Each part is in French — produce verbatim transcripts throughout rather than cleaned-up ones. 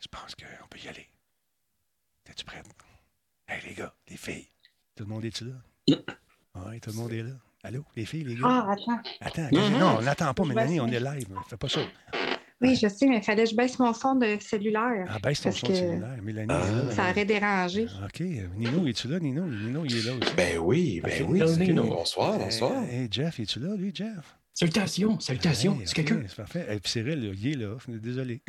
je pense qu'on peut y aller. T'es-tu prête? Hey, les gars, les filles. Tout le monde est-tu là? Oui, tout le monde est là. Allô, les filles, les gars? Ah, attends. Attends, mm-hmm. Non, on n'attend pas, mais Nani, on est live. Fais pas ça. Oui, je sais, mais il fallait que je baisse mon son de cellulaire. Ah, baisse ton son de cellulaire, Mélanie. Ah, ça aurait dérangé. OK. Nino, es-tu là, Nino? Nino, il est là aussi. Ben oui, ben oui. Nino, bonsoir, bonsoir. Hey, Jeff, es-tu là, lui, Jeff? Salutations, salutations. Hey, okay, c'est quelqu'un. C'est parfait. Et puis Cyril, il est là. Désolé.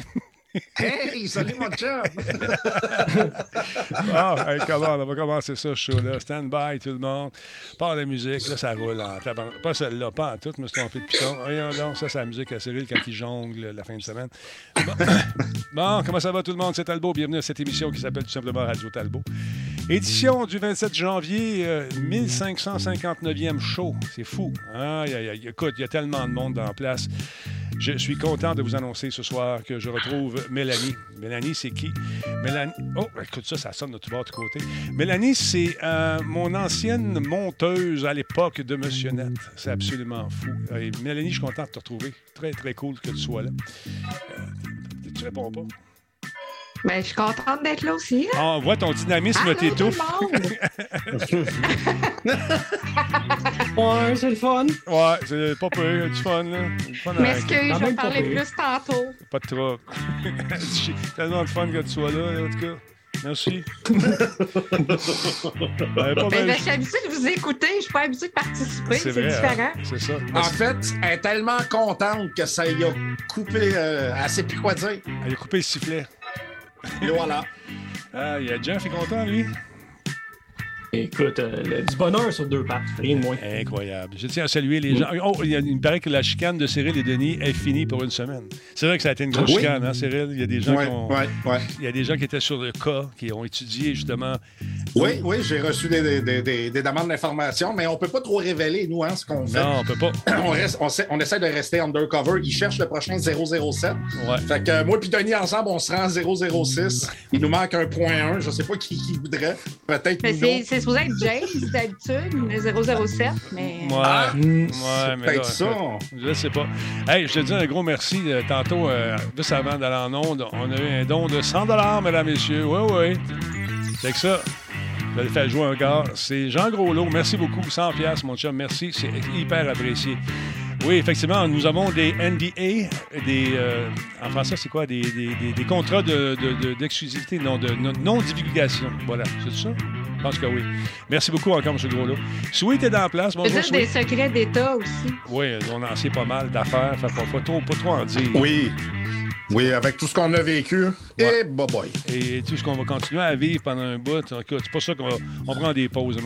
Hey, salut mon chum! Ah, hey, comment, on va commencer ça, ce show-là. Stand by, tout le monde. Pas la musique, là, ça roule en tapant. Pas celle-là, pas en tout, je me suis trompé de piton. Voyons donc, ça, c'est la musique à Cyril quand il jongle la fin de semaine. Bon, bon, comment ça va, tout le monde? C'est Talbot. Bienvenue à cette émission qui s'appelle tout simplement Radio Talbot. Édition du vingt-sept janvier, euh, mille cinq cent cinquante-neuvième show. C'est fou. Ah, y a, y a, écoute, il y a tellement de monde dans la place. Je suis content de vous annoncer ce soir que je retrouve Mélanie. Mélanie, c'est qui? Mélanie... Oh, écoute ça, ça sonne de tout bord, de tout côté. Mélanie, c'est euh, mon ancienne monteuse à l'époque de Monsieur Nett. C'est absolument fou. Et Mélanie, je suis content de te retrouver. Très, très cool que tu sois là. Euh, tu réponds pas? Ben, je suis contente d'être là aussi. Hein? On voit ton dynamisme t'étouffe. Ouais, c'est le fun. Ouais, c'est pas peu, du fun. Là. Du fun mais est-ce que je vais parler plus tantôt? Pas de trouble. J'ai tellement de fun que tu sois là, en tout cas. Merci. ben, pas ben, ben, je suis habituée de vous écouter, je suis pas habituée de participer, c'est, c'est vrai, différent. Hein? C'est ça. En fait, elle est tellement contente que ça y a coupé, euh, elle sait plus quoi dire. Elle a coupé le sifflet. Et voilà. Ah, il y a Jeff est content, lui. Écoute, euh, le, du bonheur sur deux pattes, rien de moins. Incroyable. Je tiens à saluer les gens. Oh, il, y a, il me paraît que la chicane de Cyril et Denis est finie pour une semaine. C'est vrai que ça a été une grosse oui. chicane, hein, Cyril? Il y a des gens oui, qui ont, oui, oui. Il y a des gens qui étaient sur le cas, qui ont étudié, justement. Oui, oui, j'ai reçu des, des, des, des, des demandes d'informations, mais on ne peut pas trop révéler, nous, hein, ce qu'on fait. Non, on ne peut pas. on, reste, on, sait, on essaie de rester undercover. Ils cherchent le prochain zéro zéro sept. Ouais. Fait que moi et Denis, ensemble, on se rend zéro zéro six. Il nous manque un point un. Je ne sais pas qui, qui voudrait. Peut-être Nino. C'est supposé être James d'habitude, le zéro zéro sept, mais... Ouais, ah, ouais c'est mais là, ça. Je sais pas. Hey, je te dis un gros merci. Tantôt, euh, juste avant d'aller en onde, on a eu un don de cent dollars, mesdames, messieurs. Oui, oui. C'est que ça. Je vais le faire jouer un gars. C'est Jean Gros-Lot. Merci beaucoup. cent dollars, mon chum. Merci. C'est hyper apprécié. Oui, effectivement, nous avons des N D A, des euh, en français, c'est quoi? Des, des, des, des contrats de, de, de, d'exclusivité, non, de non-divulgation. Voilà, c'est ça? Je pense que oui. Merci beaucoup encore, M. Gros-Lot. Sweet est dans la place. Bonjour, Sweet. Des secrets d'État aussi. Oui, on en sait pas mal d'affaires. Fait pas, pas, trop, pas trop en dire. Oui. Oui, avec tout ce qu'on a vécu. Ouais. Et bye-bye. Et tout ce qu'on va continuer à vivre pendant un bout. C'est pas ça qu'on va, on prend des pauses.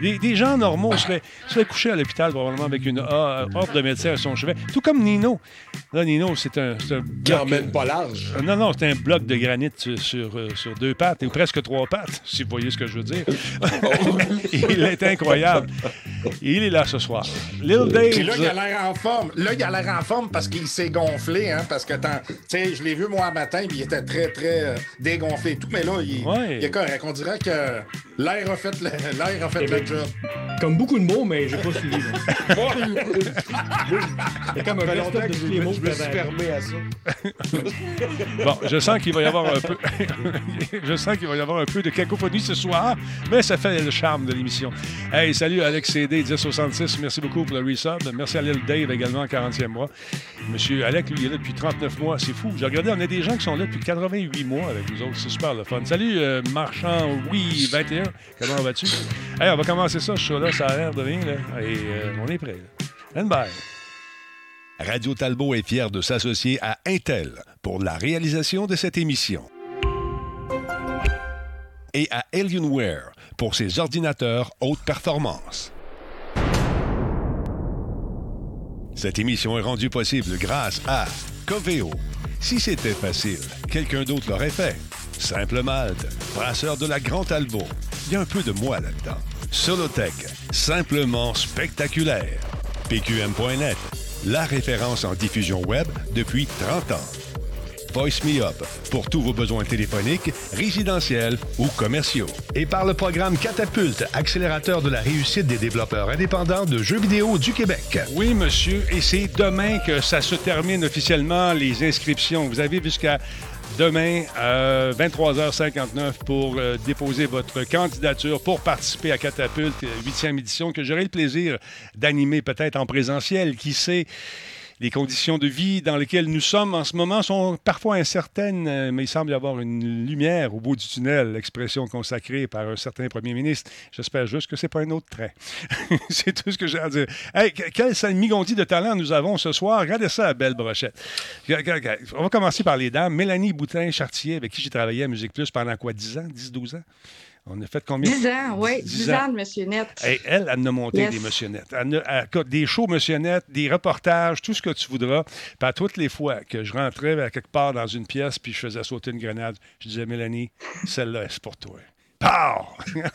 Des, des gens normaux se feraient coucher à l'hôpital probablement avec une ordre de médecin à son chevet. Tout comme Nino. Là, Nino, c'est un... C'est un bloc, même pas large. Non, non, c'est un bloc de granit sur, sur, sur deux pattes, ou presque trois pattes, si vous voyez ce que je veux dire. Il est incroyable. Il est là ce soir. Lil Dave. Puis là, il a l'air en forme. Là, il a l'air en forme parce qu'il s'est gonflé, hein, parce que tant... Je l'ai vu, moi, un matin, puis il était très, très euh, dégonflé et tout. Mais là, il, ouais. il est correct. On dirait que l'air a fait le, l'air a fait le job. Comme beaucoup de mots, mais je n'ai pas suivi. C'est comme un peu longtemps que je les mots. Je me suis fermé à ça. Bon, je sens qu'il va y avoir un peu... je sens qu'il va y avoir un peu de cacophonie ce soir, mais ça fait le charme de l'émission. Hey, salut Alex Cédé, dix soixante-six. Merci beaucoup pour le resub. Merci à Lil Dave également, quarantième mois. Monsieur Alex, lui, il est là depuis trente-neuf mois. C'est fou. J'ai regardé, on a des gens qui sont là depuis quatre-vingt-huit mois avec nous autres. C'est super le fun. Salut, euh, Marchand, oui, vingt et un. Comment vas-tu? Hey, on va commencer ça. Je suis là, ça a l'air de rien. Là. Et euh, on est prêt. Là. And bye. Radio Talbot est fier de s'associer à Intel pour la réalisation de cette émission. Et à Alienware pour ses ordinateurs haute performance. Cette émission est rendue possible grâce à Coveo. Si c'était facile, quelqu'un d'autre l'aurait fait. Simple Malte, brasseur de la Grand Albeau. Il y a un peu de moi là-dedans. Solotech, simplement spectaculaire. P Q M point net, la référence en diffusion web depuis trente ans. Voice Me Up, pour tous vos besoins téléphoniques, résidentiels ou commerciaux. Et par le programme Catapulte, accélérateur de la réussite des développeurs indépendants de jeux vidéo du Québec. Oui, monsieur, et c'est demain que ça se termine officiellement les inscriptions. Vous avez jusqu'à demain à vingt-trois heures cinquante-neuf pour euh, déposer votre candidature pour participer à Catapulte huitième édition que j'aurai le plaisir d'animer peut-être en présentiel. Qui sait, les conditions de vie dans lesquelles nous sommes en ce moment sont parfois incertaines, mais il semble y avoir une lumière au bout du tunnel, l'expression consacrée par un certain premier ministre. J'espère juste que ce n'est pas un autre train. C'est tout ce que j'ai à dire. Hey, quel salmigondi de talent nous avons ce soir. Regardez ça, la belle brochette. On va commencer par les dames. Mélanie Boutin-Chartier, avec qui j'ai travaillé à Musique Plus pendant quoi, dix ans, dix douze ans? On a fait combien? dix ans, oui. dix ans de Monsieur Nett. Et elle, elle en a monté yes. des Monsieur Nett. Elle a, elle a, des shows Monsieur Nett, des reportages, tout ce que tu voudras. Puis à toutes les fois que je rentrais à quelque part dans une pièce puis je faisais sauter une grenade, je disais, Mélanie, celle-là, c'est pour toi. Pow!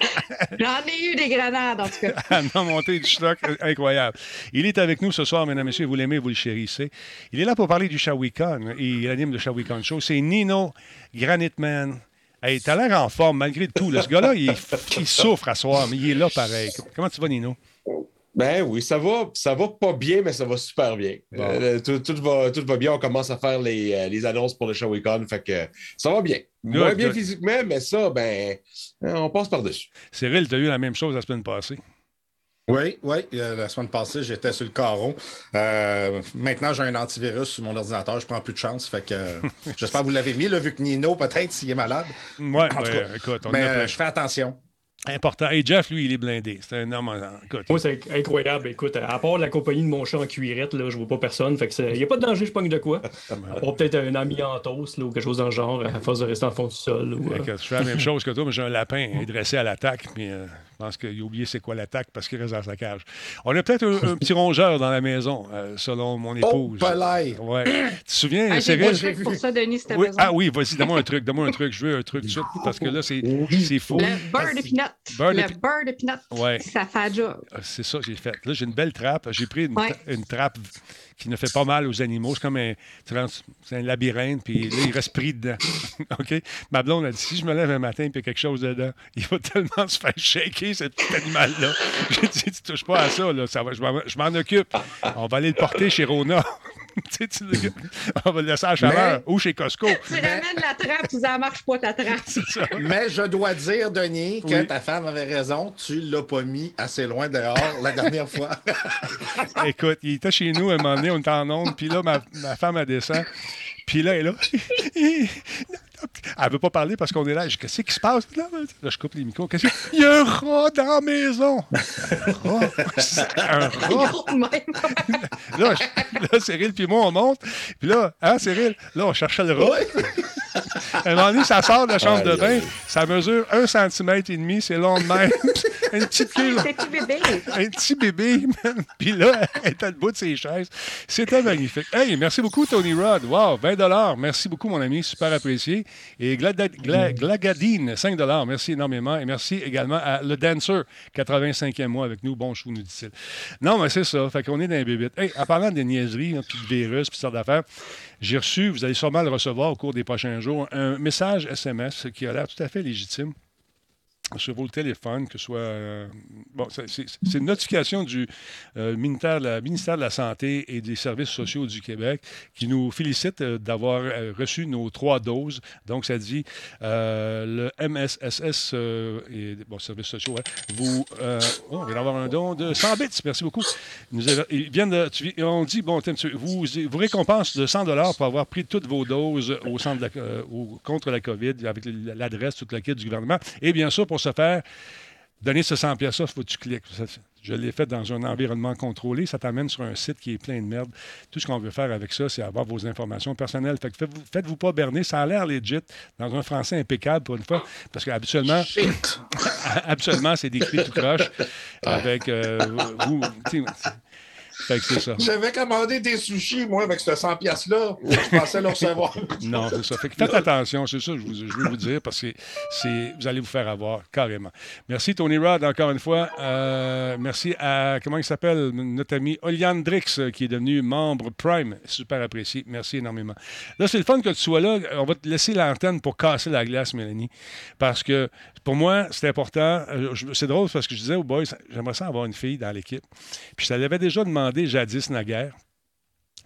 J'en ai eu des grenades, en tout cas. Elle m'a monté du stock incroyable. Il est avec nous ce soir, mesdames et messieurs. Vous l'aimez, vous le chérissez. Il est là pour parler du ShawiCon. Il anime le ShawiCon Show. C'est Nino Granitman. Hey, t'as l'air en forme malgré tout. Là, ce gars-là, il, il souffre à soir, mais il est là pareil. Comment tu vas, Nino? Ben oui, ça va, ça va pas bien, mais ça va super bien. Bon. Euh, tout, tout, va, tout va bien. On commence à faire les, les annonces pour le ShawiCon. Fait que ça va bien. Moins bien physiquement, mais ça, ben, on passe par-dessus. Cyril, t'as eu la même chose la semaine passée. Oui, oui. Euh, la semaine passée, j'étais sur le carreau. Euh, maintenant, j'ai un antivirus sur mon ordinateur. Je prends plus de chance. Fait que euh, j'espère que vous l'avez mis, là, vu que Nino, peut-être, s'il est malade. Oui, ben, écoute. On mais a je fais attention. Important. Et Jeff, lui, il est blindé. C'est un homme en... Écoute. Moi, c'est incroyable. Écoute, à part la compagnie de mon chat en cuirette, là, je vois pas personne. Fait que il n'y a pas de danger, je pogne de quoi. À part peut-être un ami en toast, là, ou quelque chose dans le genre, à force de rester en fond du sol. Ou, euh... Je fais la même chose que toi, mais j'ai un lapin dressé à l'attaque, mais... Euh... Je pense qu'il a oublié c'est quoi l'attaque parce qu'il reste dans sa cage. On a peut-être un, un petit rongeur dans la maison, euh, selon mon épouse. Oh, palais! Ouais. Tu te souviens, ah, Cyril? J'ai vu pour ça, Denis, si t'as oui. besoin. Ah oui, vas-y, donne-moi un truc, donne-moi un truc. Je veux un truc, tout, parce que là, c'est, c'est fou. Le beurre de pinot. Beurre le de... beurre de pinot. Ouais. Ça fait job. C'est ça que j'ai fait. Là, j'ai une belle trappe. J'ai pris une, ouais. tra- une trappe qui ne fait pas mal aux animaux. C'est comme un, c'est un labyrinthe, puis là, il reste pris dedans. OK? Ma blonde a dit, si je me lève un matin et qu'il y a quelque chose dedans, il va tellement se faire shaker, cet animal-là. J'ai dit, tu touches pas à ça, là. Ça va, je, m'en, je m'en occupe. On va aller le porter chez Rona. tu sais, tu le... On va le laisser à la chaleur mais... ou chez Costco. Tu mais... ramènes la trappe, tu n'en marches pas ta trappe. Mais je dois dire, Denis, que oui. ta femme avait raison, tu l'as pas mis assez loin dehors la dernière fois. Écoute, il était chez nous à un moment donné, on était en onde, puis là, ma, ma femme, elle descend. Puis là, elle est là. Elle ne veut pas parler parce qu'on est là. Je dis, qu'est-ce qui se passe? Là, là je coupe les micros. Qu'est-ce que... Il y a un rat dans la maison. Un rat. Un rat. Là, je... là, Cyril, puis moi, on monte. Puis là, hein, Cyril? Là, on cherchait le rat. À un moment donné, ça sort de la chambre de bain. Ça mesure un centimètre et demi. C'est long de même. Un petit bébé. Un petit bébé, man. Puis là, elle était debout de ses chaises. C'était magnifique. Hey, merci beaucoup, Tony Rod. Wow, vingt dollars. Merci beaucoup, mon ami. Super apprécié. Et Glada- Gla- Glagadine, cinq dollars. Merci énormément. Et merci également à Le Dancer, quatre-vingt-cinquième mois avec nous. Bon chou, nous dit-il. Non, mais c'est ça. Fait qu'on est dans les bébites. Hey, en parlant des niaiseries, hein, puis de virus, puis de sortes d'affaires, j'ai reçu, vous allez sûrement le recevoir au cours des prochains jours, un message S M S qui a l'air tout à fait légitime sur vos téléphones, que ce soit... Euh, bon, c'est, c'est, c'est une notification du euh, ministère, de la, ministère de la Santé et des Services sociaux du Québec qui nous félicite euh, d'avoir euh, reçu nos trois doses. Donc, ça dit, euh, le M S S S, euh, et, bon, Services sociaux, ouais, vous... Euh, oh, on vient d'avoir un don de cent bits, merci beaucoup. Nous avons, ils viennent de, tu, on dit, bon, vous, vous récompense de cent dollars pour avoir pris toutes vos doses au centre de la, euh, au, contre la COVID, avec l'adresse, toute la kit du gouvernement, et bien sûr, pour Pour se faire donner ce cent piastres, il faut que tu cliques. Je l'ai fait dans un environnement contrôlé. Ça t'amène sur un site qui est plein de merde. Tout ce qu'on veut faire avec ça, c'est avoir vos informations personnelles. Fait que faites-vous, faites-vous pas berner. Ça a l'air legit dans un français impeccable, pour une fois, parce qu'habituellement, habituellement, c'est des cris tout croche avec euh, vous. T'sais, t'sais, fait que c'est ça. J'avais commandé des sushis, moi, avec ce cent piastres-là. Je pensais le recevoir. Non, c'est ça. Fait que faites attention, c'est ça, je, vous, je veux vous dire, parce que c'est, vous allez vous faire avoir, carrément. Merci, Tony Rod, encore une fois. Euh, merci à, comment il s'appelle, notre ami Oliandrix, qui est devenu membre Prime. Super apprécié. Merci énormément. Là, c'est le fun que tu sois là. On va te laisser l'antenne pour casser la glace, Mélanie, parce que, pour moi, c'est important. Je, c'est drôle, parce que je disais aux boys, j'aimerais ça avoir une fille dans l'équipe. Puis je te l'avais déjà demandé jadis naguère,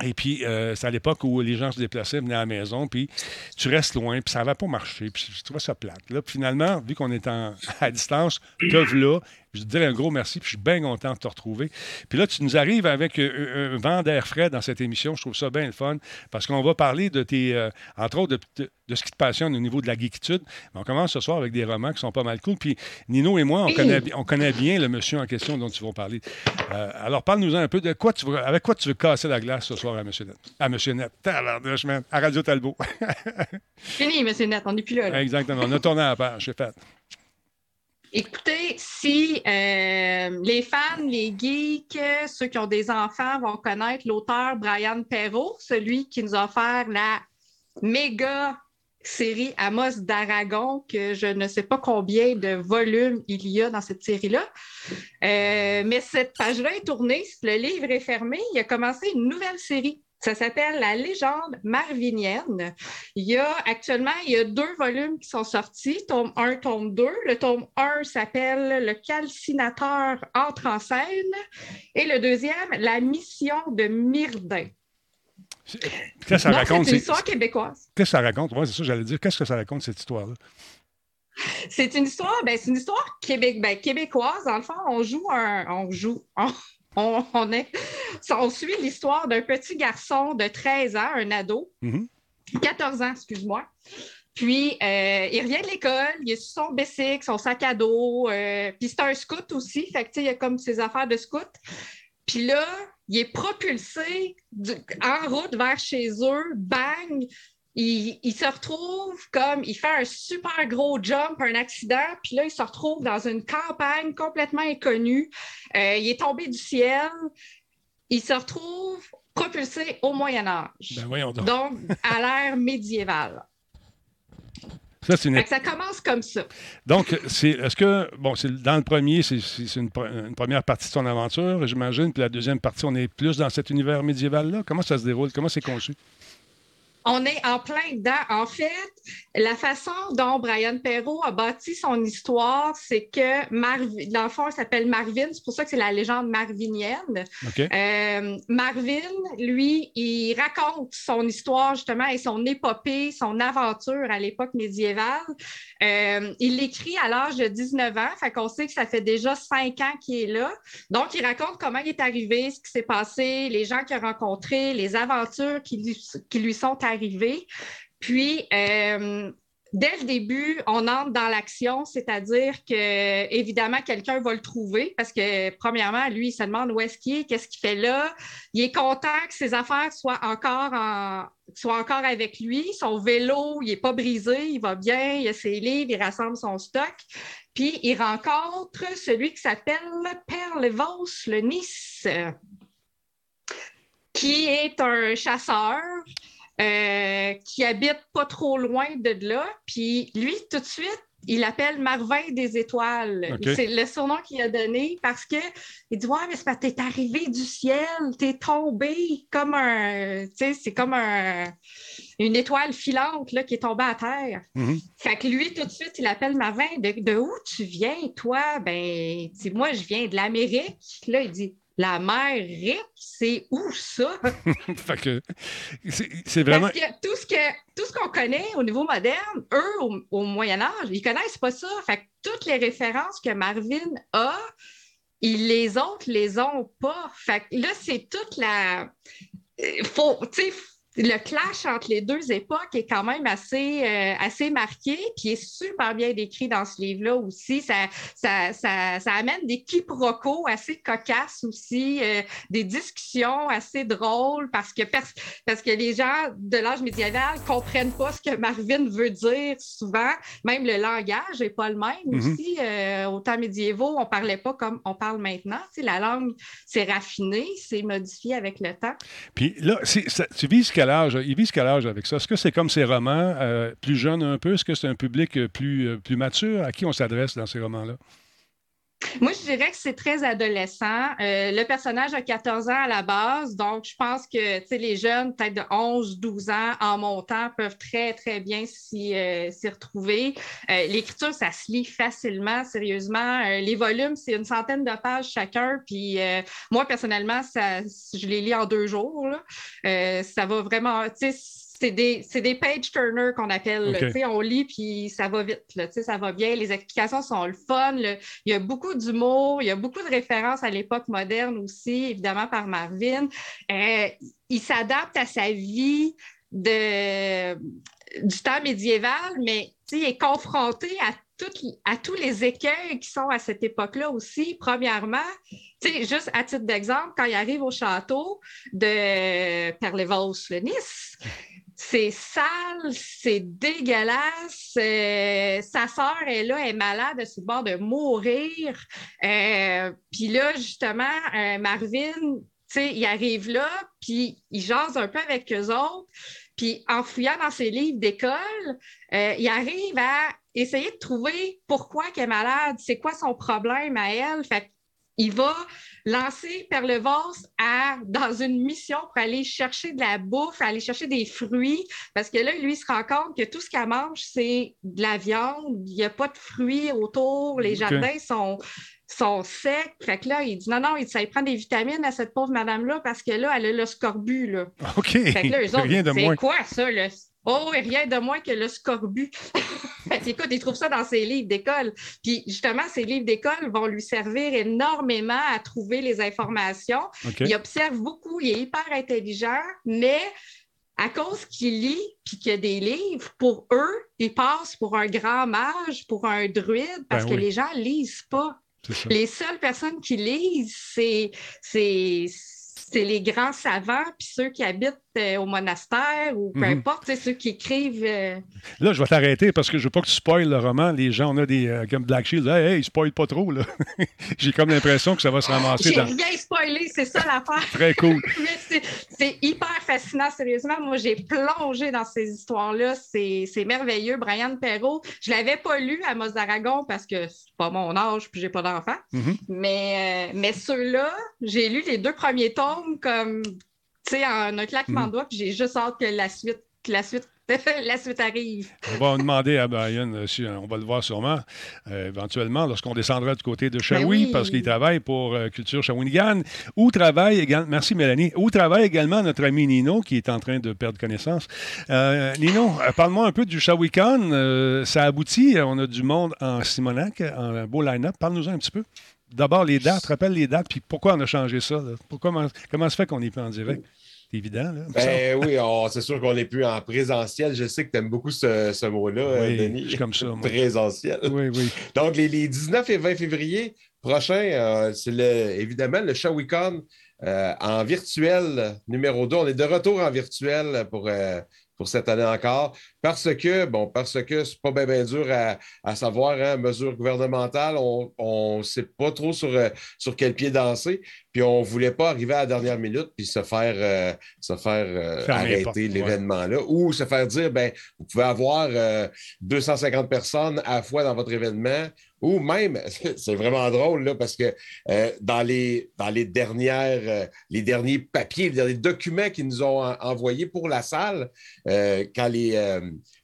Et puis, euh, c'est à l'époque où les gens se déplaçaient, venaient à la maison, puis tu restes loin, puis ça n'avait pas marché, puis je trouvais ça plate. Là, puis finalement, vu qu'on est en, à distance, te v'là, je te dirais un gros merci, puis je suis bien content de te retrouver. Puis là, tu nous arrives avec euh, un vent d'air frais dans cette émission, je trouve ça bien le fun, parce qu'on va parler de tes, euh, entre autres, de, de, de ce qui te passionne au niveau de la geekitude. Mais on commence ce soir avec des romans qui sont pas mal cool, puis Nino et moi, on, connaît, on connaît bien le monsieur en question dont tu vas parler. Euh, alors, parle-nous un peu de quoi tu veux, avec quoi tu veux casser la glace ce soir à Monsieur Nett. À Monsieur Nett. À Radio Talbot. Fini, Monsieur Nett. On n'est plus là, là. Exactement. On a tourné à la page. C'est fait. Écoutez, si euh, les fans, les geeks, ceux qui ont des enfants vont connaître l'auteur Brian Perrault, celui qui nous a offert la méga série Amos d'Aragon, que je ne sais pas combien de volumes il y a dans cette série-là. Euh, mais cette page-là est tournée, le livre est fermé, il a commencé une nouvelle série. Ça s'appelle « La légende marvinienne ». Il y a actuellement, il y a deux volumes qui sont sortis, tome un, tome deux. Le tome un s'appelle « Le calcinateur entre en scène » et le deuxième « La mission de Myrdin ». Qu'est-ce que ça raconte? C'est une histoire québécoise. Qu'est-ce que ça raconte? Oui, c'est ça, j'allais dire. Qu'est-ce que ça raconte, cette histoire-là? C'est une histoire, ben, c'est une histoire québé... ben, québécoise. Dans le fond, on joue un. On joue. On... On, on, est... on suit l'histoire d'un petit garçon de treize ans, un ado, mm-hmm. quatorze ans, excuse-moi. Puis, euh, il revient de l'école, il a son bicycle, son sac à dos. Euh... Puis, c'est un scout aussi. Fait que, tu sais, il y a comme ses affaires de scout. Puis là, il est propulsé du, en route vers chez eux, bang, il, il se retrouve comme, il fait un super gros jump, un accident, puis là, il se retrouve dans une campagne complètement inconnue, euh, il est tombé du ciel, il se retrouve propulsé au Moyen-Âge, ben voyons donc. donc à l'ère médiévale. Ça, c'est une... ça commence comme ça. Donc, c'est, est-ce que, bon, c'est, dans le premier, c'est, c'est une, une première partie de son aventure, j'imagine, puis la deuxième partie, on est plus dans cet univers médiéval-là. Comment ça se déroule? Comment c'est conçu? On est en plein dedans. En fait, la façon dont Brian Perrault a bâti son histoire, c'est que Marvin, dans le fond, il s'appelle Marvin. C'est pour ça que c'est la légende marvinienne. Okay. Euh, Marvin, lui, il raconte son histoire, justement, et son épopée, son aventure à l'époque médiévale. Euh, il l'écrit à l'âge de dix-neuf ans. Fait qu'on sait que ça fait déjà cinq ans qu'il est là. Donc, il raconte comment il est arrivé, ce qui s'est passé, les gens qu'il a rencontrés, les aventures qui lui, qui lui sont arrivées. Arrivé. Puis, euh, dès le début, on entre dans l'action, c'est-à-dire que, évidemment, quelqu'un va le trouver parce que, premièrement, lui, il se demande où est-ce qu'il est, qu'est-ce qu'il fait là. Il est content que ses affaires soient encore, en... soient encore avec lui. Son vélo, il n'est pas brisé, il va bien, il a ses livres, il rassemble son stock. Puis, il rencontre celui qui s'appelle Perlevos le Nice, qui est un chasseur. Euh, qui habite pas trop loin de là. Puis lui, tout de suite, il appelle Marvin des Étoiles. Okay. C'est le surnom qu'il a donné parce qu'il dit « Ouais, mais c'est parce que t'es arrivé du ciel, t'es tombé comme un... » Tu sais, c'est comme un, une étoile filante là, qui est tombée à terre. Mm-hmm. Fait que lui, tout de suite, il appelle Marvin. « De où tu viens, toi? » Ben, tu sais, moi, je viens de l'Amérique. Là, il dit... La mer Rick, c'est où ça? Fait que c'est, c'est vraiment... Parce que tout, ce que tout ce qu'on connaît au niveau moderne, eux, au, au Moyen-Âge, ils connaissent pas ça. Fait que toutes les références que Marvin a, ils les ont, ils les ont pas. Fait que là, c'est toute la... Faut, tu sais, le clash entre les deux époques est quand même assez, euh, assez marqué, puis il est super bien décrit dans ce livre-là aussi. Ça, ça, ça, ça amène des quiproquos assez cocasses aussi, euh, des discussions assez drôles parce que, pers- parce que les gens de l'âge médiéval ne comprennent pas ce que Marvin veut dire souvent. Même le langage n'est pas le même mm-hmm. aussi. Euh, au temps médiévaux, on ne parlait pas comme on parle maintenant. Tu sais, la langue s'est raffinée, s'est modifiée avec le temps. Puis là, c'est, ça, tu vis ce que Âge, il vise quel âge avec ça? Est-ce que c'est comme ces romans, euh, plus jeunes un peu? Est-ce que c'est un public plus, plus mature? À qui on s'adresse dans ces romans-là? Moi, je dirais que c'est très adolescent. Euh, le personnage a quatorze ans à la base, donc je pense que tu sais, les jeunes, peut-être de onze douze ans en montant, peuvent très, très bien s'y, euh, s'y retrouver. Euh, l'écriture, ça se lit facilement, sérieusement. Euh, les volumes, c'est une centaine de pages chacun, puis euh, moi, personnellement, ça, je les lis en deux jours. Là. Euh, ça va vraiment... tu sais, C'est des, c'est des page-turners qu'on appelle. Okay. Là, on lit, puis ça va vite. Là, ça va bien. Les explications sont le fun. Là. Il y a beaucoup d'humour. Il y a beaucoup de références à l'époque moderne aussi, évidemment, par Marvin. Euh, il s'adapte à sa vie de, du temps médiéval, mais il est confronté à à tous les écueils qui sont à cette époque-là aussi. Premièrement, tu sais, juste à titre d'exemple, quand il arrive au château de Perlévos-le-Nice, c'est sale, c'est dégueulasse. Euh, sa sœur est là, elle est malade, elle est sur le bord de mourir. Euh, Puis là, justement, euh, Marvin, tu sais, il arrive là, puis il jase un peu avec eux autres. Puis en fouillant dans ses livres d'école, euh, il arrive à essayer de trouver pourquoi elle est malade, c'est quoi son problème à elle. Fait qu'il va lancer Perlévos à, dans une mission pour aller chercher de la bouffe, aller chercher des fruits, parce que là, lui, il se rend compte que tout ce qu'elle mange, c'est de la viande, il n'y a pas de fruits autour, les okay. jardins sont... sont secs. Fait que là, il dit non, non, il dit, ça, il prend des vitamines à cette pauvre madame-là parce que là, elle a le scorbut, là. OK. Fait que là, eux autres, rien de c'est moins. Quoi ça, là? Oh, rien de moins que le scorbut. Écoute, il trouve ça dans ses livres d'école. Puis justement, ses livres d'école vont lui servir énormément à trouver les informations. Okay. Il observe beaucoup, il est hyper intelligent, mais... à cause qu'il lit puis qu'il y a des livres, pour eux, il passe pour un grand mage, pour un druide, parce ben oui. que les gens ne lisent pas. Les seules personnes qui lisent, c'est, c'est, c'est les grands savants puis ceux qui habitent euh, au monastère ou peu mm-hmm. importe, c'est ceux qui écrivent... Euh... Là, je vais t'arrêter parce que je veux pas que tu spoiles le roman. Les gens, on a des... Euh, comme Black Shield, hey, hey, spoil pas trop, là. J'ai comme l'impression que ça va se ramasser. J'ai dans... rien spoilé, c'est ça l'affaire. Très cool. Mais c'est, c'est hyper fascinant, sérieusement. Moi, j'ai plongé dans ces histoires-là. C'est, c'est merveilleux. Brian Perrault, je l'avais pas lu, Amos d'Aragon, parce que c'est pas mon âge puis j'ai pas d'enfant. Mm-hmm. Mais, euh, mais ceux-là, j'ai lu les deux premiers tomes comme, tu sais, en un claquement de doigts, puis j'ai juste hâte que la suite, que la suite, la suite arrive. On va demander à Brian, si, on va le voir sûrement, euh, éventuellement, lorsqu'on descendra du côté de Shawi, ben oui. parce qu'il travaille pour euh, Culture Shawinigan, où travaille également, merci Mélanie, où travaille également notre ami Nino, qui est en train de perdre connaissance. Euh, Nino, parle-moi un peu du ShawiCon. Euh, ça aboutit, on a du monde en Simonac, en un beau line-up. Parle-nous-en un petit peu. D'abord, les dates, rappelle les dates, puis pourquoi on a changé ça? Là? Pourquoi, comment, comment ça fait qu'on n'est pas en direct? C'est évident, là. Ben oui, on, c'est sûr qu'on n'est plus en présentiel. Je sais que tu aimes beaucoup ce, ce mot-là, oui, Denis. Je suis comme ça, moi. Présentiel. Oui, oui. Donc, les, les dix-neuf et vingt février prochains, euh, c'est le, évidemment le ShawiCon euh, en virtuel numéro deux. On est de retour en virtuel pour... Euh, pour cette année encore, parce que, bon, parce que c'est pas bien ben dur à, à savoir, hein, mesure gouvernementale, on ne sait pas trop sur, euh, sur quel pied danser, puis on ne voulait pas arriver à la dernière minute puis se faire, euh, se faire euh, arrêter l'événement-là, ouais. ou se faire dire, ben vous pouvez avoir euh, deux cent cinquante personnes à la fois dans votre événement, ou même, c'est vraiment drôle, là, parce que euh, dans, les, dans les, dernières, euh, les derniers papiers, les derniers documents qu'ils nous ont en- envoyés pour la salle, euh, quand les, euh,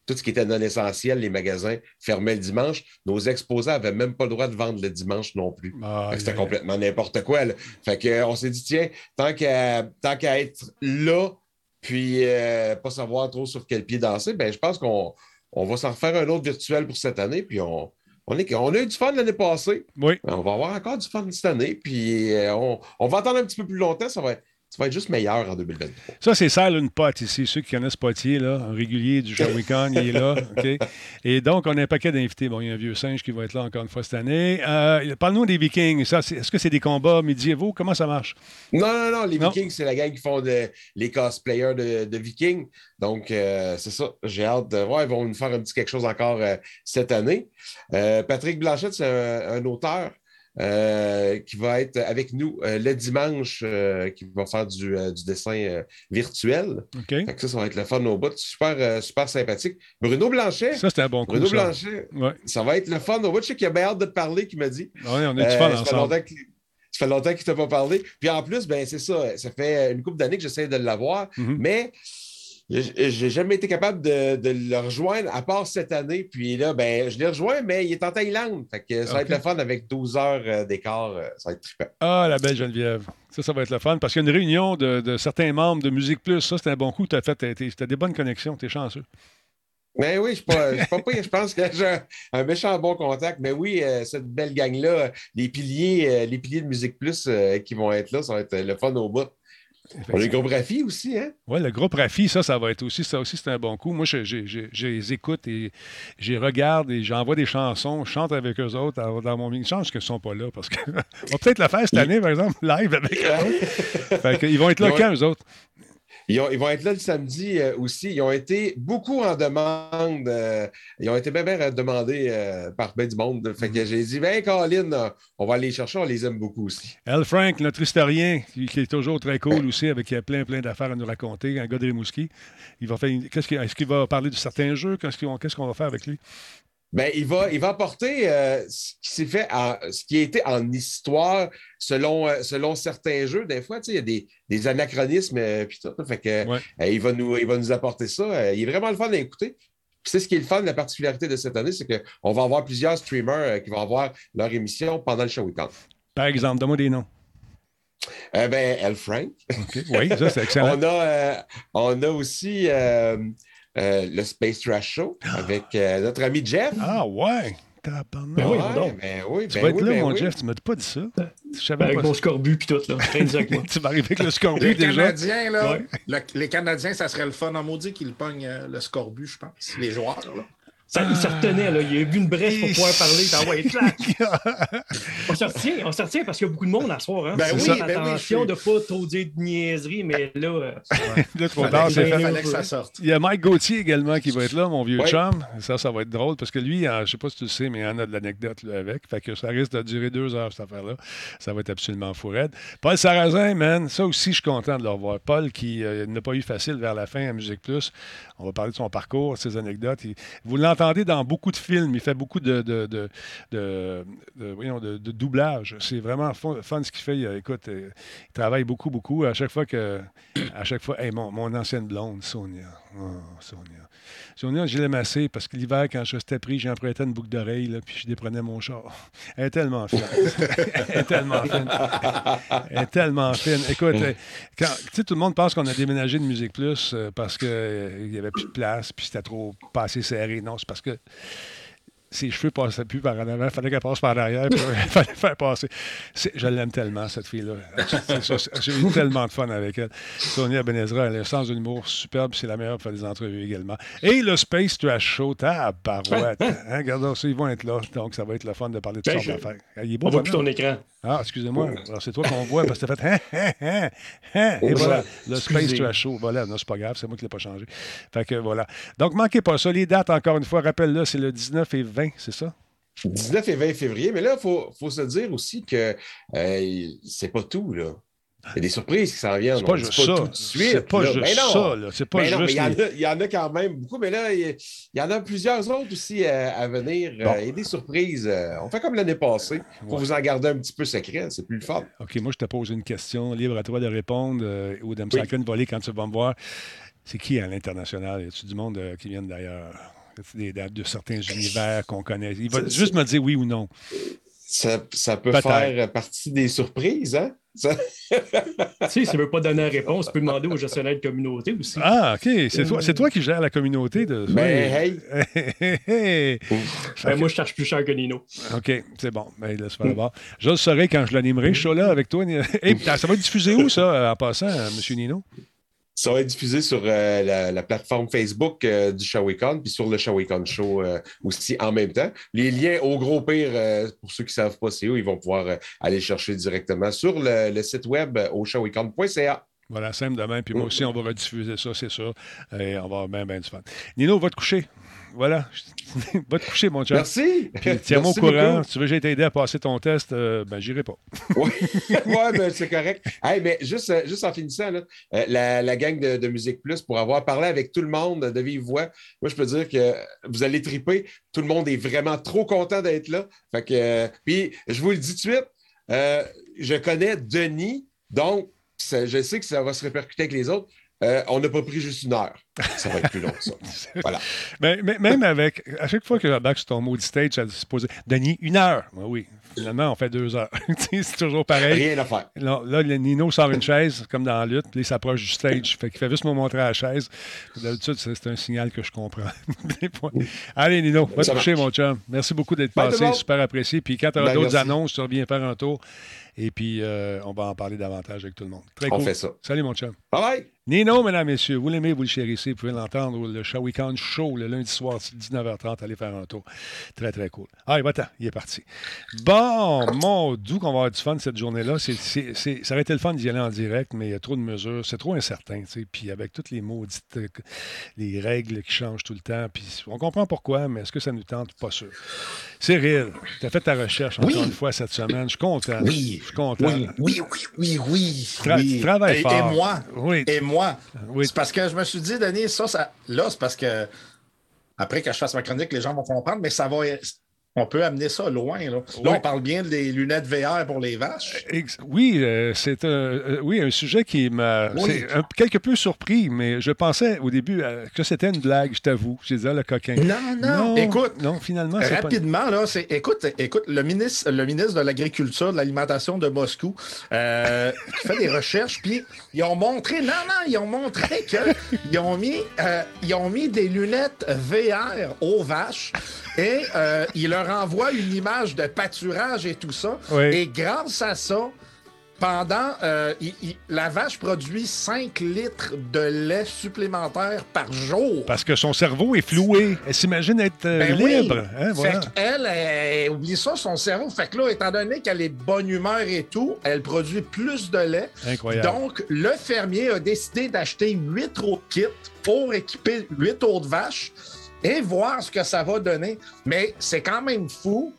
tout ce qui était non essentiel, les magasins fermaient le dimanche, nos exposants n'avaient même pas le droit de vendre le dimanche non plus. Ah, c'était yeah. complètement n'importe quoi. Là. Fait que, on s'est dit, tiens, tant qu'à, tant qu'à être là, puis euh, pas savoir trop sur quel pied danser, ben, je pense qu'on on va s'en refaire un autre virtuel pour cette année, puis on... On, est, on a eu du fun l'année passée. Oui. On va avoir encore du fun cette année. Puis euh, on, on va attendre un petit peu plus longtemps. Ça va être, ça va être juste meilleur en deux mille vingt-trois. Ça, c'est ça, là, une pote ici. Ceux qui connaissent Potier, là, en régulier du ShawiCon, il est là. Okay. Et donc, on a un paquet d'invités. Bon, il y a un vieux singe qui va être là encore une fois cette année. Euh, parle-nous des Vikings. Ça, c'est, est-ce que c'est des combats médiévaux? Comment ça marche? Non, non, non. Les non. Vikings, c'est la gang qui font de, les cosplayers de, de Vikings. Donc, euh, c'est ça. J'ai hâte de voir. Ils vont nous faire un petit quelque chose encore euh, cette année. Euh, Patrick Blanchet, c'est un, un auteur euh, qui va être avec nous euh, le dimanche, euh, qui va faire du, euh, du dessin euh, virtuel. Okay. Fait que ça, ça va être le fun au bout. Super, euh, super sympathique. Bruno Blanchet. Ça, c'était un bon coup. Bruno ça. Blanchet, ouais. Ça va être le fun au bout. Je sais qu'il a bien hâte de te parler, qu'il m'a dit. Oui, on est du fun euh, ensemble. Ça fait longtemps qu'il t'a pas parlé. Puis en plus, ben c'est ça. Ça fait une couple d'années que j'essaie de l'avoir, mm-hmm. mais j'ai jamais été capable de, de le rejoindre, à part cette année. Puis là, ben je l'ai rejoint, mais il est en Thaïlande. Fait que ça okay. va être le fun avec douze heures d'écart. Ça va être trippant. Ah, la belle Geneviève. Ça, ça va être le fun. Parce qu'il y a une réunion de, de certains membres de Musique Plus. Ça, c'était un bon coup. Tu as fait t'as, t'as des bonnes connexions. Tu es chanceux. Ben oui, je suis pas, je suis pas pire. Je pense que j'ai un, un méchant bon contact. Mais oui, euh, cette belle gang-là, les piliers, euh, les piliers de Musique Plus euh, qui vont être là, ça va être le fun au bout. On a le groupe Rafi aussi, hein? Oui, le groupe Rafi, ça, ça va être aussi. Ça aussi, c'est un bon coup. Moi, je, je, je, je les écoute et je les regarde et j'envoie des chansons, je chante avec eux autres dans mon mix. Chance qu'ils ne sont pas là parce qu'on va peut-être le faire cette année, par exemple, live avec eux. Fait qu'ils vont être là quand, eux autres? Ils, ont, ils vont être là le samedi euh, aussi. Ils ont été beaucoup en demande. Euh, ils ont été bien, bien demandés euh, par bien du monde. Fait que j'ai dit, bien, Colin, on va aller les chercher. On les aime beaucoup aussi. Al Frank, notre historien, qui est toujours très cool aussi, avec plein, plein d'affaires à nous raconter. Un gars de Rimouski. Il va faire une... qu'est-ce qu'il... Est-ce qu'il va parler de certains jeux? Qu'est-ce qu'on, qu'est-ce qu'on va faire avec lui? Bien, il va, il va apporter euh, ce qui s'est fait, en, ce qui a été en histoire selon, euh, selon certains jeux. Des fois, tu sais, il y a des, des anachronismes euh, puis tout. Fait que, ouais. euh, il va nous, il va nous apporter ça. Euh, il est vraiment le fun à écouter. Puis c'est ce qui est le fun, la particularité de cette année, c'est qu'on va avoir plusieurs streamers euh, qui vont avoir leur émission pendant le ShawiCon. Par exemple, donne-moi des noms. Euh, ben, Al Frank. Okay. Oui, ça, c'est excellent. on, a, euh, on a aussi... Euh, Euh, le Space Trash Show avec euh, notre ami Jeff. Ah ouais! Ben oui, ouais, ben oui, ben tu vas être oui, là, ben mon oui. Jeff, tu ne m'as pas dit ça. Je savais avec pas mon ça. Scorbut puis tout, là. Tu m'arrives avec le scorbut déjà. Canadiens, là, ouais. le, les Canadiens, ça serait le fun en maudit qu'ils pognent euh, le scorbut, je pense. Les joueurs, là. Ça, ah, il se retenait, là. Il y a eu une brèche pour pouvoir parler. T'as ouais, clac. on se retient, on se retient parce qu'il y a beaucoup de monde à soir. Hein. Ben oui, ça. Ben attention oui, je... de ne pas trop dire de niaiserie, mais là. Là, trop tard, c'est fait. Que ça sorte. Il y a Mike Gauthier également qui va être là, mon vieux oui. chum. Ça, ça va être drôle parce que lui, je ne sais pas si tu le sais, mais il en a de l'anecdote là, avec. Fait que ça risque de durer deux heures, cette affaire-là. Ça va être absolument fou raide. Paul Sarrazin, man, ça aussi, je suis content de le revoir. Paul qui euh, n'a pas eu facile vers la fin à Musique Plus. On va parler de son parcours, ses anecdotes. Il... Vous l'entendez entendez dans beaucoup de films, il fait beaucoup de, de, de, de, de, voyons, de, de doublage. C'est vraiment fun, fun ce qu'il fait. Il, écoute, il travaille beaucoup, beaucoup. À chaque fois que... À chaque fois, hey, mon, mon ancienne blonde, Sonia. Oh, Sonia. Sonia, je l'ai massée parce que l'hiver, quand je restais pris, j'empruntais une boucle d'oreille, là, puis je déprenais mon char. Elle est tellement fine. Elle est tellement fine. Elle est tellement fine. Écoute, quand, tu sais, tout le monde pense qu'on a déménagé de Musique Plus parce qu'il n'y avait plus de place, puis c'était trop pas assez serré. Non, c'est parce que ses cheveux ne passaient plus par en avant. Il fallait qu'elle passe par l'arrière. Il fallait faire passer. C'est, je l'aime tellement, cette fille-là. C'est, c'est, c'est, j'ai eu tellement de fun avec elle. Sonia Benezra, elle a un sens de l'humour superbe. C'est la meilleure pour faire des entrevues également. Et le Space Trash Show, tabarouette. Hein, regardez ça, ils vont être là. Donc, ça va être le fun de parler de toutes sortes d'affaires. Il est beau, on ne voit plus ton écran. Ah, excusez-moi. Alors, c'est toi qu'on voit parce que t'as fait « hein, hein, hein, oh, et voilà, le Space Trash Show. Voilà, non, c'est pas grave, c'est moi qui l'ai pas changé. Fait que voilà. Donc, manquez pas ça. Les dates, encore une fois, rappelle-le, c'est le dix-neuf et vingt, c'est ça? dix-neuf et vingt février. Mais là, il faut, faut se dire aussi que euh, c'est pas tout, là. Il y a des surprises qui s'en viennent. C'est pas juste ça. Tout de suite, c'est pas là. Juste mais non. ça. Là. C'est pas mais juste. Il les... y, y en a quand même beaucoup, mais là, il y, y en a plusieurs autres aussi euh, à venir. Bon. Euh, et des surprises. Euh, on fait comme l'année passée. Il faut ouais. vous en garder un petit peu secret. C'est plus le fun. OK, moi, je te pose une question. Libre à toi de répondre euh, ou de me sacrer une volée quand tu vas me voir. C'est qui à l'international? Y a-tu du monde euh, qui vient d'ailleurs? Des, de, de certains univers qu'on connaît. Il va ça, juste me dire oui ou non. Ça, ça peut Peut-être. faire partie des surprises, hein? Ça... tu sais, si tu ne veux pas donner la réponse, tu peux demander au gestionnaire de communauté aussi. Ah, OK. C'est, mmh. toi, c'est toi qui gères la communauté. De. Ben, hey! hey, hey. Ben, moi, je cherche plus cher que Nino. OK, c'est bon. Ben, laisse-moi d'abord. Je le saurai quand je l'animerai. Je suis là avec toi. Hey, ça va être diffusé où, ça, en passant, M. Nino? Ça va être diffusé sur euh, la, la plateforme Facebook euh, du ShawiCon, puis sur le ShawiCon Show euh, aussi en même temps. Les liens au gros pire, euh, pour ceux qui ne savent pas c'est où, ils vont pouvoir euh, aller chercher directement sur le, le site web euh, au shawicon point c a. Voilà, simple demain. Puis moi aussi, on va rediffuser ça, c'est sûr. Et on va avoir bien, bien du fun. Nino, va te coucher. Voilà. Va te coucher, mon chat. Merci. Puis, tiens-moi au courant. Beaucoup. Si tu veux que j'aille t'aider à passer ton test, euh, ben, j'irai pas. Oui, ouais, ben, c'est correct. Hey, mais juste, juste en finissant, là, la, la gang de, de Musique Plus, pour avoir parlé avec tout le monde de vive voix, moi, je peux dire que vous allez triper. Tout le monde est vraiment trop content d'être là. Fait que, euh, puis, je vous le dis tout de suite, euh, je connais Denis, donc ça, je sais que ça va se répercuter avec les autres. Euh, on n'a pas pris juste une heure. Ça va être plus long, ça. Voilà. mais, mais, même avec, à chaque fois que j'embarque sur ton maudit stage, ça se posait, Denis, une heure. Ben oui, finalement, on fait deux heures. C'est toujours pareil. Rien à faire. Là, là le Nino sort une chaise, comme dans la lutte, puis il s'approche du stage. Fait qu'il fait juste me montrer la chaise. D'habitude, c'est, c'est un signal que je comprends. Allez, Nino, va te coucher, mon chum. Merci beaucoup d'être ben, passé. Super apprécié. Puis quand tu auras ben, d'autres merci. annonces, tu reviens faire un tour. Et puis, euh, on va en parler davantage avec tout le monde. Très on cool. fait ça. Salut, mon chum. Bye bye. Nino, mesdames, messieurs, vous l'aimez, vous le chérissez, vous pouvez l'entendre, le ShawiCon Show, le lundi soir, dix-neuf heures trente, allez faire un tour. Très, très cool. Allez, va-t'en, il est parti. Bon, mon doux qu'on va avoir du fun cette journée-là. C'est, c'est, c'est, ça aurait été le fun d'y aller en direct, mais il y a trop de mesures, c'est trop incertain, tu sais, puis avec toutes les maudites, les règles qui changent tout le temps, puis on comprend pourquoi, mais est-ce que ça nous tente? Pas sûr. Cyril, tu as fait ta recherche encore oui. une fois cette semaine, je suis content. Oui. Je suis content. Oui, oui, oui, oui. oui. Tra- oui. Tu travailles fort. Et moi, oui. et moi. Moi. Oui. C'est parce que je me suis dit, Denis, ça, ça, là, c'est parce que après que je fasse ma chronique, les gens vont comprendre, mais ça va. On peut amener ça loin. Là, oui. là on parle bien des lunettes V R pour les vaches. Oui, euh, c'est un, euh, oui, un sujet qui m'a oui. c'est un, quelque peu surpris, mais je pensais au début euh, que c'était une blague, je t'avoue. Je disais, ah, le coquin. Non, non, non. Écoute, non, finalement, c'est rapidement, pas... là, c'est, écoute, écoute le, ministre, le ministre de l'Agriculture, de l'Alimentation de Moscou, euh, qui fait des recherches, puis ils ont montré, non, non, ils ont montré qu'ils ont, euh, ont mis des lunettes V R aux vaches et euh, ils leur envoie une image de pâturage et tout ça. Oui. Et grâce à ça, pendant... Euh, il, il, la vache produit cinq litres de lait supplémentaire par jour. Parce que son cerveau est floué. Elle s'imagine être euh, ben libre. Oui. Hein, voilà. Fait qu'elle, elle, elle oublie ça, son cerveau. Fait que là, étant donné qu'elle est de bonne humeur et tout, elle produit plus de lait. Incroyable. Donc, le fermier a décidé d'acheter huit autres kits pour équiper huit autres vaches et voir ce que ça va donner. Mais c'est quand même fou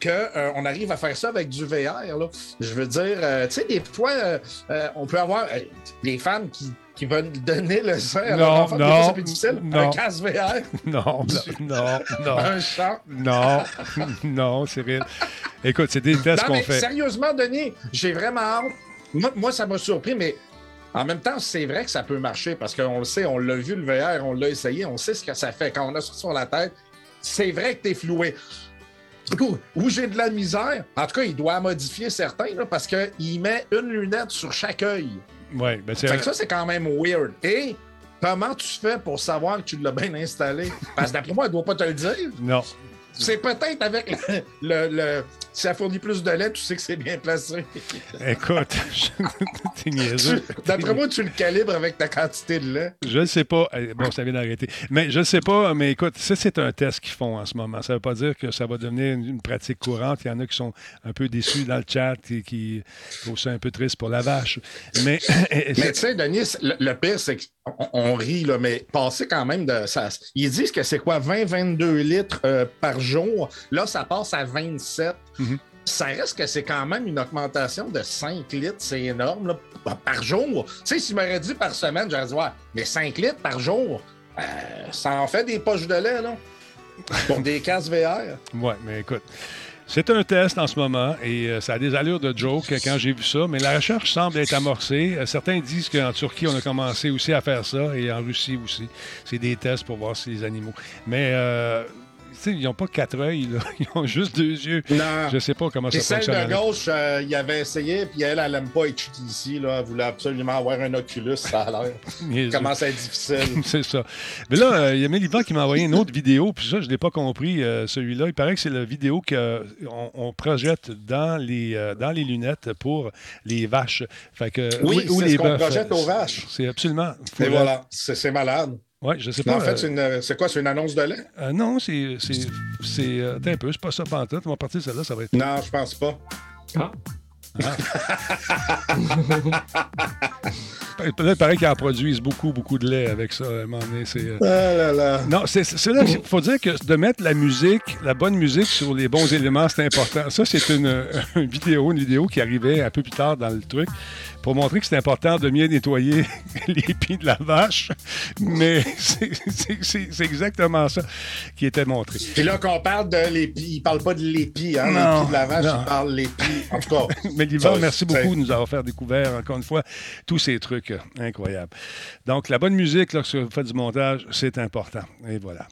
qu'on euh, arrive à faire ça avec du V R. Là. Je veux dire, euh, tu sais, des fois, euh, euh, on peut avoir euh, des femmes qui, qui veulent donner le sang à leur enfant. Non, c'est plus difficile. Non, un casse V R. Non, non, non. Un chant. Non, non, Cyril. Écoute, c'est des tests non, qu'on mais, fait. Sérieusement, Denis, j'ai vraiment hâte. Moi, moi, ça m'a surpris, mais... En même temps, c'est vrai que ça peut marcher parce qu'on le sait, on l'a vu le V R, on l'a essayé, on sait ce que ça fait. Quand on a ça sur la tête, c'est vrai que t'es floué. Du coup, où j'ai de la misère, en tout cas, il doit modifier certains là, parce qu'il met une lunette sur chaque œil. Oui, bien c'est vrai. Fait que ça, c'est quand même weird. Et comment tu fais pour savoir que tu l'as bien installé? Parce que d'après moi, elle doit pas te le dire. Non. C'est peut-être avec le, le, le... Si ça fournit plus de lait, tu sais que c'est bien placé. Écoute, je... t'es niaiseux. D'après moi, tu le calibres avec ta quantité de lait. Je ne sais pas. Bon, ça vient d'arrêter. Mais je ne sais pas, mais écoute, ça, c'est un test qu'ils font en ce moment. Ça ne veut pas dire que ça va devenir une pratique courante. Il y en a qui sont un peu déçus dans le chat et qui trouvent ça un peu triste pour la vache. Mais, mais tu sais, Denis, le, le pire, c'est qu'on on rit, là, mais passer quand même de... Ça, ils disent que c'est quoi, vingt à vingt-deux litres euh, par jour. Là, ça passe à vingt-sept. Mm-hmm. Ça reste que c'est quand même une augmentation de cinq litres, c'est énorme, là, par jour. Tu sais, s'il m'aurait dit par semaine, j'aurais dit, ouais, mais cinq litres par jour, euh, ça en fait des poches de lait, non? Pour des cases V R. Ouais, mais écoute, c'est un test en ce moment et euh, ça a des allures de joke quand j'ai vu ça, mais la recherche semble être amorcée. Certains disent qu'en Turquie, on a commencé aussi à faire ça et en Russie aussi. C'est des tests pour voir si les animaux. Mais... Euh, T'sais, ils n'ont pas quatre yeux, là. Ils ont juste deux yeux. Non. Je ne sais pas comment et ça fonctionne. Celle de gauche, euh, il avait essayé, puis elle, elle n'aime pas être ici. Là. Elle voulait absolument avoir un Oculus, ça a l'air. Comment ça être difficile. C'est ça. Mais là, il euh, y a Mélivan qui m'a envoyé une autre vidéo, puis ça, je ne l'ai pas compris, euh, celui-là. Il paraît que c'est la vidéo qu'on on projette dans les, euh, dans les lunettes pour les vaches. Fait que, oui, ou, ou c'est les ce bœufs, qu'on projette aux vaches. C'est absolument... Et voilà, c'est, c'est malade. Oui, je sais pas. Non, en fait, c'est, une, c'est quoi? C'est une annonce de lait? Euh, non, c'est... c'est, c'est euh, t'as un peu, c'est pas ça pantoute. On va partir de celle-là, ça va être... Non, je pense pas. Ah. ah. Là, il paraît qu'ils en produisent beaucoup, beaucoup de lait avec ça. À un moment donné, c'est... Ah là là. Non, c'est, c'est là qu'il faut dire que de mettre la musique, la bonne musique sur les bons éléments, c'est important. Ça, c'est une, une vidéo, une vidéo qui arrivait un peu plus tard dans le truc pour montrer que c'est important de bien nettoyer les pieds de la vache. Mais c'est, c'est, c'est, c'est exactement ça qui était montré. Et là, quand on parle de l'épi, il ne parle pas de l'épi, hein? Non, l'épi de la vache, non. Il parle l'épi. En tout cas. Mais Yvan, merci beaucoup c'est... de nous avoir fait découvrir, encore une fois, tous ces trucs incroyables. Donc, la bonne musique, lorsque vous faites du montage, c'est important. Et voilà.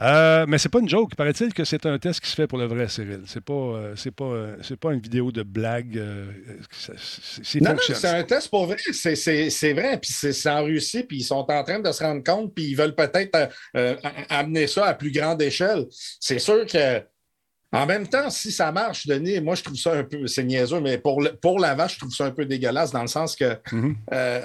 Euh, mais c'est pas une joke. Paraît-il que c'est un test qui se fait pour le vrai, Cyril. C'est pas, euh, c'est pas, euh, c'est pas une vidéo de blague. Euh, ça, c'est, c'est non, non, c'est un test pour vrai. C'est, c'est, c'est vrai. Puis c'est, c'est en Russie. Puis ils sont en train de se rendre compte. Puis ils veulent peut-être euh, euh, amener ça à plus grande échelle. C'est sûr que. En même temps, si ça marche, Denis, moi, je trouve ça un peu... C'est niaiseux, mais pour, le, pour la vache, je trouve ça un peu dégueulasse dans le sens que... Mm-hmm. Euh,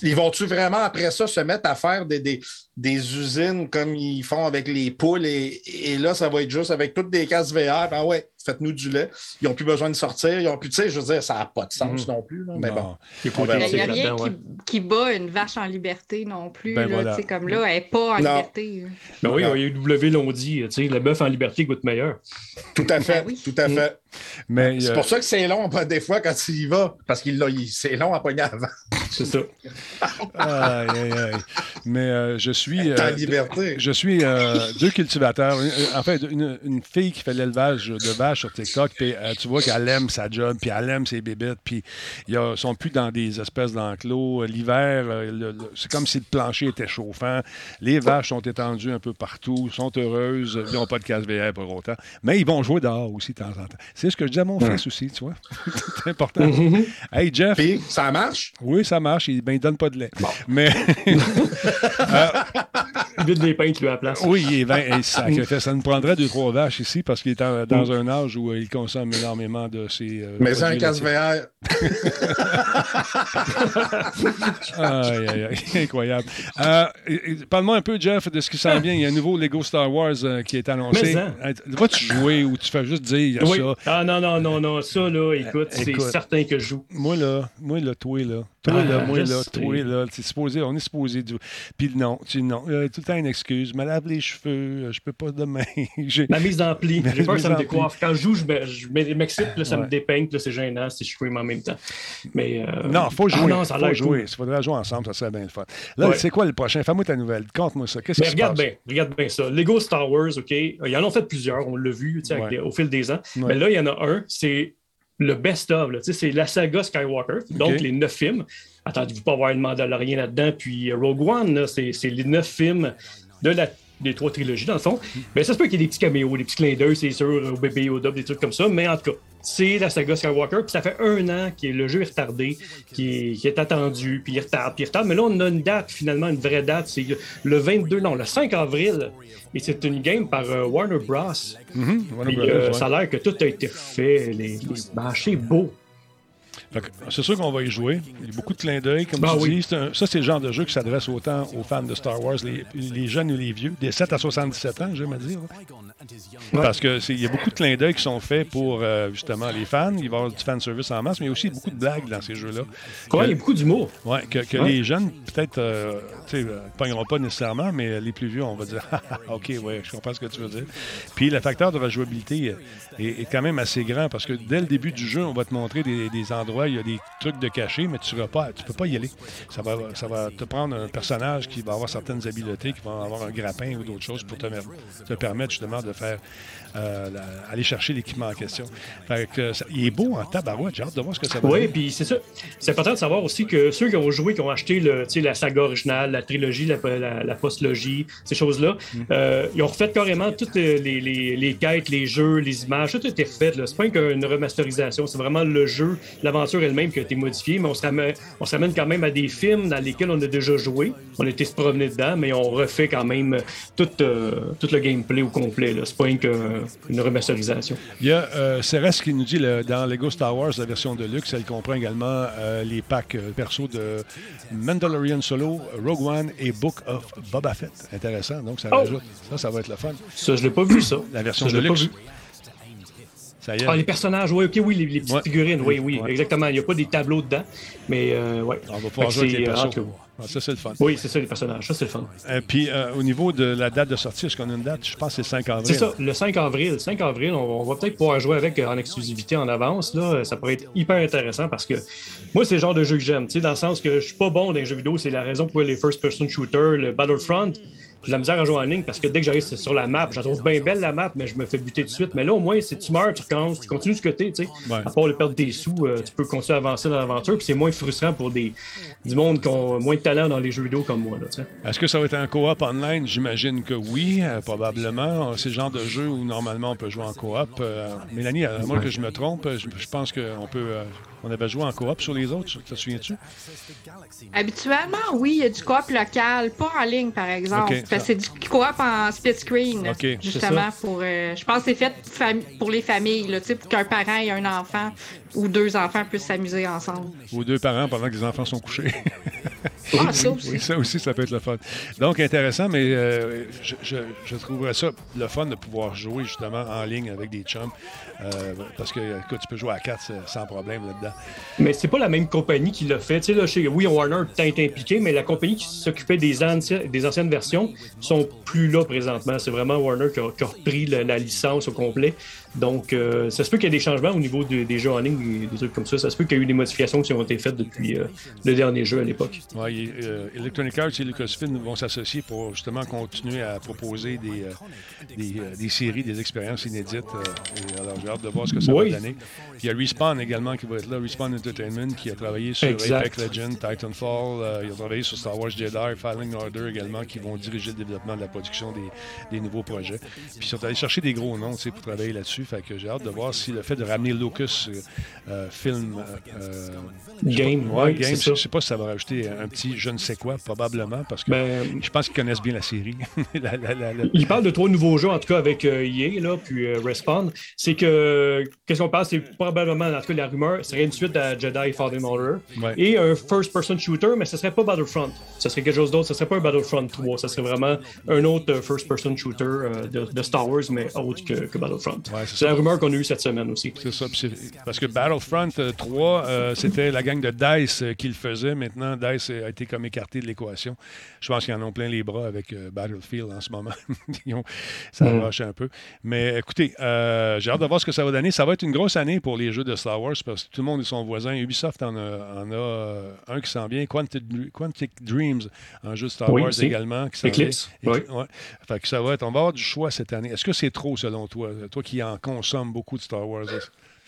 ils vont-tu vraiment, après ça, se mettre à faire des, des, des usines comme ils font avec les poules? Et, et là, ça va être juste avec toutes des cases V R. Ben ouais, faites-nous du lait. Ils n'ont plus besoin de sortir. Ils ont plus... Tu sais, je veux dire, ça n'a pas de sens mm-hmm. non plus. Là, mais non. Bon. Il n'y a rien qui, ouais. qui bat une vache en liberté non plus. Ben là, voilà. Comme là, elle n'est pas en non. liberté. Ben oui, non. I E W l'ont dit. Le bœuf en liberté goûte meilleur. Tout à fait, ben oui. tout à fait. Mais, c'est euh... pour ça que c'est long, des fois, quand il y va, parce qu'il l'a, il, c'est long à pogner avant. C'est ça. aïe, aïe, aïe. Mais euh, je suis... Euh, liberté. Je suis euh, deux cultivateurs. En fait, une, une fille qui fait l'élevage de vaches sur TikTok, puis euh, tu vois qu'elle aime sa job, puis elle aime ses bébêtes, puis ils ne sont plus dans des espèces d'enclos. L'hiver, euh, le, le, c'est comme si le plancher était chauffant. Les vaches sont étendues un peu partout, sont heureuses, ils n'ont pas de casse V R pour autant. Mais ils vont jouer dehors aussi de temps en temps. C'est ce que je dis à mon mmh. fils aussi, tu vois. C'est important. Mmh. Hey, Jeff. Puis, ça marche? Oui, ça marche. Il ne ben, donne pas de lait. Bon. Mais. euh... Il vide les pintes, lui, à la place. Oui, il est vingt. Ça, ça nous prendrait deux, trois vaches ici parce qu'il est en, dans mmh. un âge où euh, il consomme énormément de ses. Euh, Mais c'est un casse V R. Aïe, aïe, aïe. Incroyable. Euh, parle-moi un peu, Jeff, de ce qui s'en vient. Il y a un nouveau Lego Star Wars euh, qui est annoncé. Mais, hein. Vas-tu jouer ou tu fais juste dire oui. ça? Ah non, non, non, non, ça, là, écoute, euh, écoute, c'est certain que je joue. Moi, là, moi, là, toi, là, toi, ah, là, moi, là, sais. toi, là, t'es supposé, on est supposé... Du... Puis non, tu non, euh, tout le temps une excuse, je me lave les cheveux, je peux pas demain. J'ai... Ma mise en pli, j'ai peur que ça me décoiffe. Quand je joue, je, me, je m'excite, là, ça ouais. me dépeigne, là, c'est gênant, si je stream en même temps. Mais, euh... non, faut jouer, ah, non, ça faut jouer, il faudrait jouer ensemble, ça serait bien le fun. Là, ouais. c'est quoi le prochain? Fais-moi ta nouvelle, conte-moi ça, qu'est-ce que tu penses? Bien, regarde bien ça, Lego Star Wars, OK, ils en ont fait plusieurs, on l'a vu, ouais. des, au fil des ans, ouais. mais là, il y en a un, c'est le best-of, c'est la saga Skywalker, donc okay. les neuf films. Attendez-vous pas avoir une Mandalorian là-dedans, puis Rogue One, là, c'est, c'est les neuf films de la, des trois trilogies, dans le fond. Mm-hmm. Mais ça se peut qu'il y ait des petits caméos, des petits clins d'œil, c'est sûr, au bébé Yoda, des trucs comme ça, mais en tout cas, c'est la saga Skywalker, puis ça fait un an que le jeu est retardé, qui est, qui est attendu, puis il retarde, puis il retarde, mais là, on a une date, finalement, une vraie date, c'est le vingt-deux, non, le cinq avril, et c'est une game par euh, Warner Bros. Mm-hmm. Warner Bros. Euh, ouais. Ça a l'air que tout a été fait, les, les marchés ben, beaux. Donc, c'est sûr qu'on va y jouer. Il y a beaucoup de clins d'œil, comme ah, tu oui. dis. C'est un, ça, c'est le genre de jeu qui s'adresse autant aux fans de Star Wars, les, les jeunes ou les vieux, des sept à soixante-dix-sept ans, j'aime à dire. Parce qu'il y a beaucoup de clins d'œil qui sont faits pour, euh, justement, les fans. Il va y avoir du fanservice en masse, mais il y a aussi beaucoup de blagues dans ces jeux-là. Quoi? Il y a beaucoup d'humour. Oui, que, que ouais. les jeunes, peut-être, euh, tu sais, ne pogneront pas nécessairement, mais les plus vieux, on va dire « OK, ouais, je comprends ce que tu veux dire ». Puis le facteur de rejouabilité est, est quand même assez grand, parce que dès le début du jeu, on va te montrer des, des endroits. Il y a des trucs de cachés, mais tu ne peux pas y aller. Ça va, ça va te prendre un personnage qui va avoir certaines habiletés, qui va avoir un grappin ou d'autres choses pour te, te permettre justement de faire euh, la, aller chercher l'équipement en question. Fait que ça, il est beau en tabarouette. J'ai hâte de voir ce que ça va oui, puis c'est ça. C'est important de savoir aussi que ceux qui ont joué, qui ont acheté le, la saga originale, la trilogie, la, la, la postlogie, ces choses-là, mm-hmm. euh, ils ont refait carrément toutes les, les, les, les quêtes, les jeux, les images, tout était refait. Là. C'est pas une remasterisation, c'est vraiment le jeu, l'avant elle-même qui a été modifiée, mais on se, ramène, on se ramène quand même à des films dans lesquels on a déjà joué. On a été se promener dedans, mais on refait quand même tout, euh, tout le gameplay au complet. Là. C'est pas une, une remasterisation. Il y a euh, Cérès qui nous dit le, dans Lego Star Wars, la version de luxe, elle comprend également euh, les packs perso de Mandalorian Solo, Rogue One et Book of Boba Fett. Intéressant, donc ça rajoute. Oh! Ça, ça va être le fun. Ça, je l'ai pas vu, ça. La version ça, de luxe. Ça y est. Ah, les personnages, oui, ok, oui, les, les petites ouais. figurines, oui, oui, ouais. exactement. Il n'y a pas des tableaux dedans, mais euh, ouais. On va pouvoir jouer avec les personnages. Ah, ça, c'est le fun. Oui, c'est ça, les personnages. Ça, c'est le fun. Et puis, euh, au niveau de la date de sortie, est-ce qu'on a une date? Je pense que c'est le cinq avril. C'est ça, le cinq avril. cinq avril, on, on va peut-être pouvoir jouer avec en exclusivité en avance. Là. Ça pourrait être hyper intéressant parce que moi, c'est le genre de jeu que j'aime. Dans le sens que je suis pas bon dans les jeux vidéo. C'est la raison pour les first-person shooters, le Battlefront. J'ai de la misère à jouer en ligne parce que dès que j'arrive sur la map, je la trouve bien belle la map, mais je me fais buter tout de suite. Mais là, au moins, si tu meurs, tu recommences, tu continues de ce côté, tu sais. Ouais. À part le perdre des sous, euh, tu peux continuer à avancer dans l'aventure, puis c'est moins frustrant pour des du monde qui ont moins de talent dans les jeux vidéo comme moi, là, tu sais. Est-ce que ça va être en coop online? J'imagine que oui, euh, probablement. C'est le genre de jeu où normalement on peut jouer en coop. Euh, Mélanie, à moins que je me trompe, je, je pense qu'on peut. Euh, on avait joué en coop sur les autres, te souviens-tu? Habituellement, oui, il y a du coop local, pas en ligne, par exemple. Okay. C'est du coop en split screen, okay, justement, pour. Euh, je pense que c'est fait fami- pour les familles, là, pour qu'un parent et un enfant ou deux enfants puissent s'amuser ensemble. Ou deux parents pendant que les enfants sont couchés. Ah, ça aussi. Oui, ça aussi, ça peut être le fun. Donc, intéressant, mais euh, je, je, je trouverais ça le fun de pouvoir jouer justement en ligne avec des chums. Euh, parce que, écoute, tu peux jouer à quatre sans problème là-dedans. Mais c'est pas la même compagnie qui l'a fait. Tu sais, là, chez oui, Warner a été impliqué, mais la compagnie qui s'occupait des, anci- des anciennes versions sont plus là présentement. C'est vraiment Warner qui a, qui a repris la, la licence au complet. Donc, euh, ça se peut qu'il y ait des changements au niveau de, des jeux en ligne, des trucs comme ça. Ça se peut qu'il y ait eu des modifications qui ont été faites depuis euh, le dernier jeu à l'époque. Ouais, et, euh, Electronic Arts et Lucasfilm vont s'associer pour justement continuer à proposer des, euh, des, euh, des séries, des expériences inédites. Euh, et alors, j'ai hâte de voir ce que ça oui. va donner. Puis, il y a Respawn également qui va être là, Respawn Entertainment, qui a travaillé sur exact. Apex Legends, Titanfall. Euh, il a travaillé sur Star Wars Jedi, Fallen Order également, qui vont diriger le développement de la production des, des nouveaux projets. Puis, ils sont allés chercher des gros noms pour travailler là-dessus. Fait que j'ai hâte de voir si le fait de ramener Lucas euh, Film euh, Game, pas, ouais, Game, je sais pas si ça va rajouter un petit je ne sais quoi, probablement, parce que ben, je pense qu'ils connaissent bien la série. la, la, la, la... Ils parlent de trois nouveaux jeux, en tout cas avec euh, E A, là, puis euh, Respawn. C'est que, qu'est-ce qu'on parle, c'est probablement, en tout cas la rumeur, serait une suite à Jedi Fallen Order ouais. et un first-person shooter, mais ce serait pas Battlefront. Ce serait quelque chose d'autre, ce serait pas un Battlefront trois, ce serait vraiment un autre first-person shooter euh, de, de Star Wars, mais autre que, que Battlefront. Ouais. Ouais, c'est, c'est la rumeur qu'on a eue cette semaine aussi. C'est ça. C'est... Parce que Battlefront trois, euh, c'était la gang de DICE qui le faisait. Maintenant, DICE a été comme écarté de l'équation. Je pense qu'ils en ont plein les bras avec euh, Battlefield en ce moment. ont... Ça mm. lâche un peu. Mais écoutez, euh, j'ai hâte de voir ce que ça va donner. Ça va être une grosse année pour les jeux de Star Wars parce que tout le monde est son voisin. Ubisoft en a, en a un qui s'en vient. Quantic, Quantic Dreams, un jeu de Star oui, Wars si. également. Qui s'en Eclipse. Vient. Oui. Ouais. Fait que ça va être... On va avoir du choix cette année. Est-ce que c'est trop selon toi? Toi qui en consomme beaucoup de Star Wars.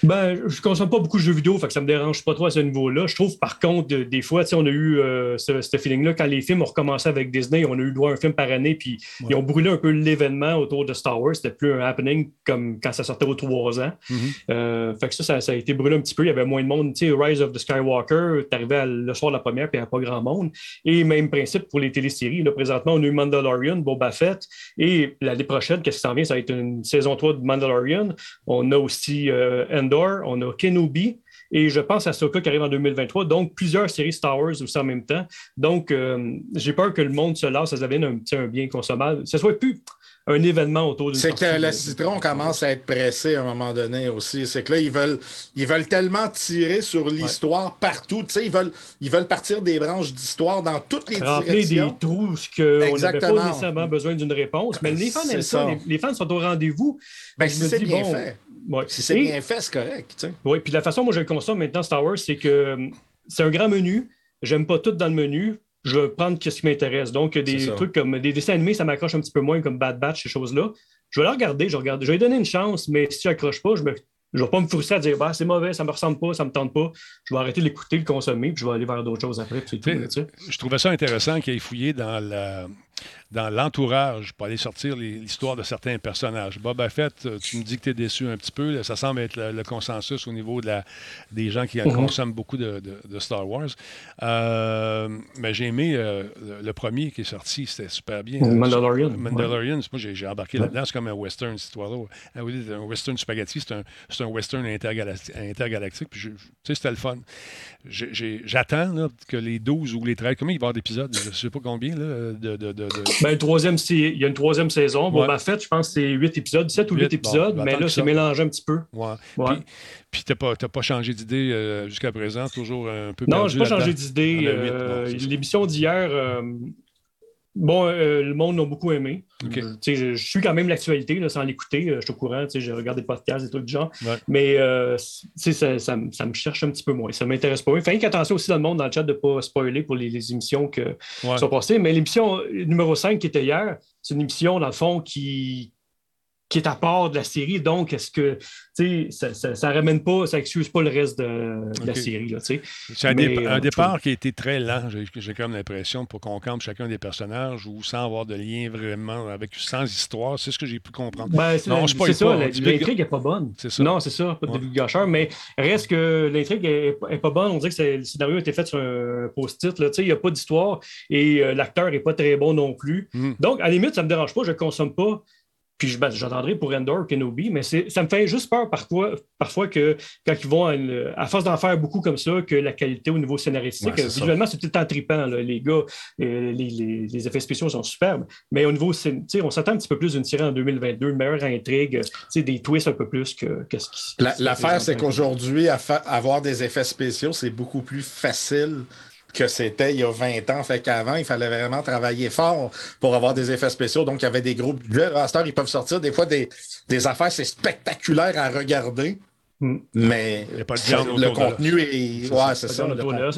Ben, je consomme pas beaucoup de jeux vidéo, fait que ça me dérange pas trop à ce niveau-là. Je trouve, par contre, de, des fois, on a eu euh, ce, ce feeling-là. Quand les films ont recommencé avec Disney, on a eu droit à un film par année, puis ouais. ils ont brûlé un peu l'événement autour de Star Wars. C'était plus un happening comme quand ça sortait aux trois ans. Mm-hmm. Euh, fait que ça, ça, ça a été brûlé un petit peu. Il y avait moins de monde. Tu sais, Rise of the Skywalker, t'arrivais le soir de la première, puis il n'y avait pas grand monde. Et même principe pour les téléséries. Là, présentement, on a eu Mandalorian, Boba Fett, et l'année prochaine, qu'est-ce qui s'en vient? Ça va être une saison trois de Mandalorian. On a aussi... Euh, Andor, on a Kenobi et je pense à Ahsoka qui arrive en deux mille vingt-trois. Donc, plusieurs séries Star Wars aussi en même temps. Donc, euh, j'ai peur que le monde se lasse, ça devienne un petit un bien consommable. Ça soit plus un événement autour d'une sortie. C'est que le citron commence à être pressé à un moment donné aussi. C'est que là, ils veulent, ils veulent tellement tirer sur l'histoire ouais. partout. Tu sais, ils veulent, ils veulent partir des branches d'histoire dans toutes les Remplir directions. Des trous qu'on n'avait pas nécessairement besoin d'une réponse. Mais les fans, aiment ça. Les, les fans sont au rendez-vous. Ben, si c'est dis, bien bon, fait. Ouais. Si c'est et, bien fait, c'est correct. Tu sais. Oui, puis la façon dont je le consomme maintenant, Star Wars, c'est que c'est un grand menu. J'aime pas tout dans le menu. Je vais prendre ce qui m'intéresse. Donc, des trucs comme des dessins animés, ça m'accroche un petit peu moins, comme Bad Batch, ces choses-là. Je vais les regarder, je regarde. Je vais lui donner une chance, mais si je n'accroche pas, je ne me... je vais pas me frustrer à dire bah, c'est mauvais, ça ne me ressemble pas, ça ne me tente pas. Je vais arrêter de l'écouter, le consommer, puis je vais aller vers d'autres choses après. Puis c'est tout, je trouvais ça intéressant qu'il ait fouillé dans la... dans l'entourage pour aller sortir les, l'histoire de certains personnages. Boba Fett, tu me dis que tu es déçu un petit peu. Ça semble être le, le consensus au niveau de la, des gens qui mm-hmm. consomment beaucoup de, de, de Star Wars. Euh, mais j'ai aimé euh, le premier qui est sorti. C'était super bien. Mandalorian. Mandalorian. Ouais. Moi, j'ai, j'ai embarqué ouais. là-dedans. C'est comme un western, cette histoire-là. Un western spaghetti, c'est un, c'est un western intergalactique. intergalactique puis je, je, tu sais, c'était le fun. J'ai, j'ai, j'attends là, que les douze ou les treize, combien il va y avoir d'épisodes? Je ne sais pas combien. Là, de, de, de, de... Ben, troisième, c'est, il y a une troisième saison. Bon, ouais. ben, en fait, je pense que c'est huit épisodes, sept ou huit épisodes, bon, mais là, c'est ça. Mélangé un petit peu. Ouais. Ouais. Puis, puis tu n'as pas, pas changé d'idée euh, jusqu'à présent, toujours un peu perdu. Non, je n'ai pas là-dedans. Changé d'idée. Euh, huit, bon, l'émission d'hier... Euh, Bon, euh, le monde l'a beaucoup aimé. Okay. Je, je suis quand même l'actualité là, sans l'écouter. Je suis au courant, je regarde des podcasts, des trucs du genre. Ouais. Mais euh, ça, ça, ça, ça me cherche un petit peu moins. Ça ne m'intéresse pas. Faites attention aussi dans le monde, dans le chat, de ne pas spoiler pour les, les émissions qui ouais. sont passées. Mais l'émission numéro cinq qui était hier, c'est une émission, dans le fond, qui, qui est à part de la série. Donc, est-ce que ça ne ça, ça ramène pas, ça excuse pas le reste de, de okay. la série. Là, c'est un, mais, dé- un euh, départ qui a été très lent, j'ai, j'ai comme l'impression, pour qu'on campe chacun des personnages ou sans avoir de lien vraiment, avec sans histoire. C'est ce que j'ai pu comprendre. Ben, c'est non, la, je c'est ça, pas, la, l'intrigue n'est pas bonne. C'est ça. Non, c'est ça, pas de ouais. début de gâcheur, mais reste que l'intrigue n'est pas bonne. On dirait que c'est, le scénario a été fait sur un post-it. Il n'y a pas d'histoire et euh, l'acteur n'est pas très bon non plus. Mm. Donc, à la limite, ça ne me dérange pas, je ne consomme pas. Puis je, ben, j'attendrai pour Endor, Kenobi, mais c'est, ça me fait juste peur parfois, parfois que quand ils vont, à, à force d'en faire beaucoup comme ça, que la qualité au niveau scénaristique, ouais, visuellement, ça. C'est peut-être en tripant. Là, les gars, les, les, les effets spéciaux sont superbes, mais au niveau, on s'attend un petit peu plus d'une série en deux mille vingt-deux, une meilleure intrigue, des twists un peu plus que, que ce qui... La, l'affaire, c'est qu'aujourd'hui, avoir des effets spéciaux, c'est beaucoup plus facile... que c'était il y a vingt ans. Fait qu'avant, il fallait vraiment travailler fort pour avoir des effets spéciaux. Donc, il y avait des gros budgets. À cette heure, ils peuvent sortir des fois des, des affaires, c'est spectaculaire à regarder. Mm. Mais pas le, le contenu est... Ouais, c'est ça.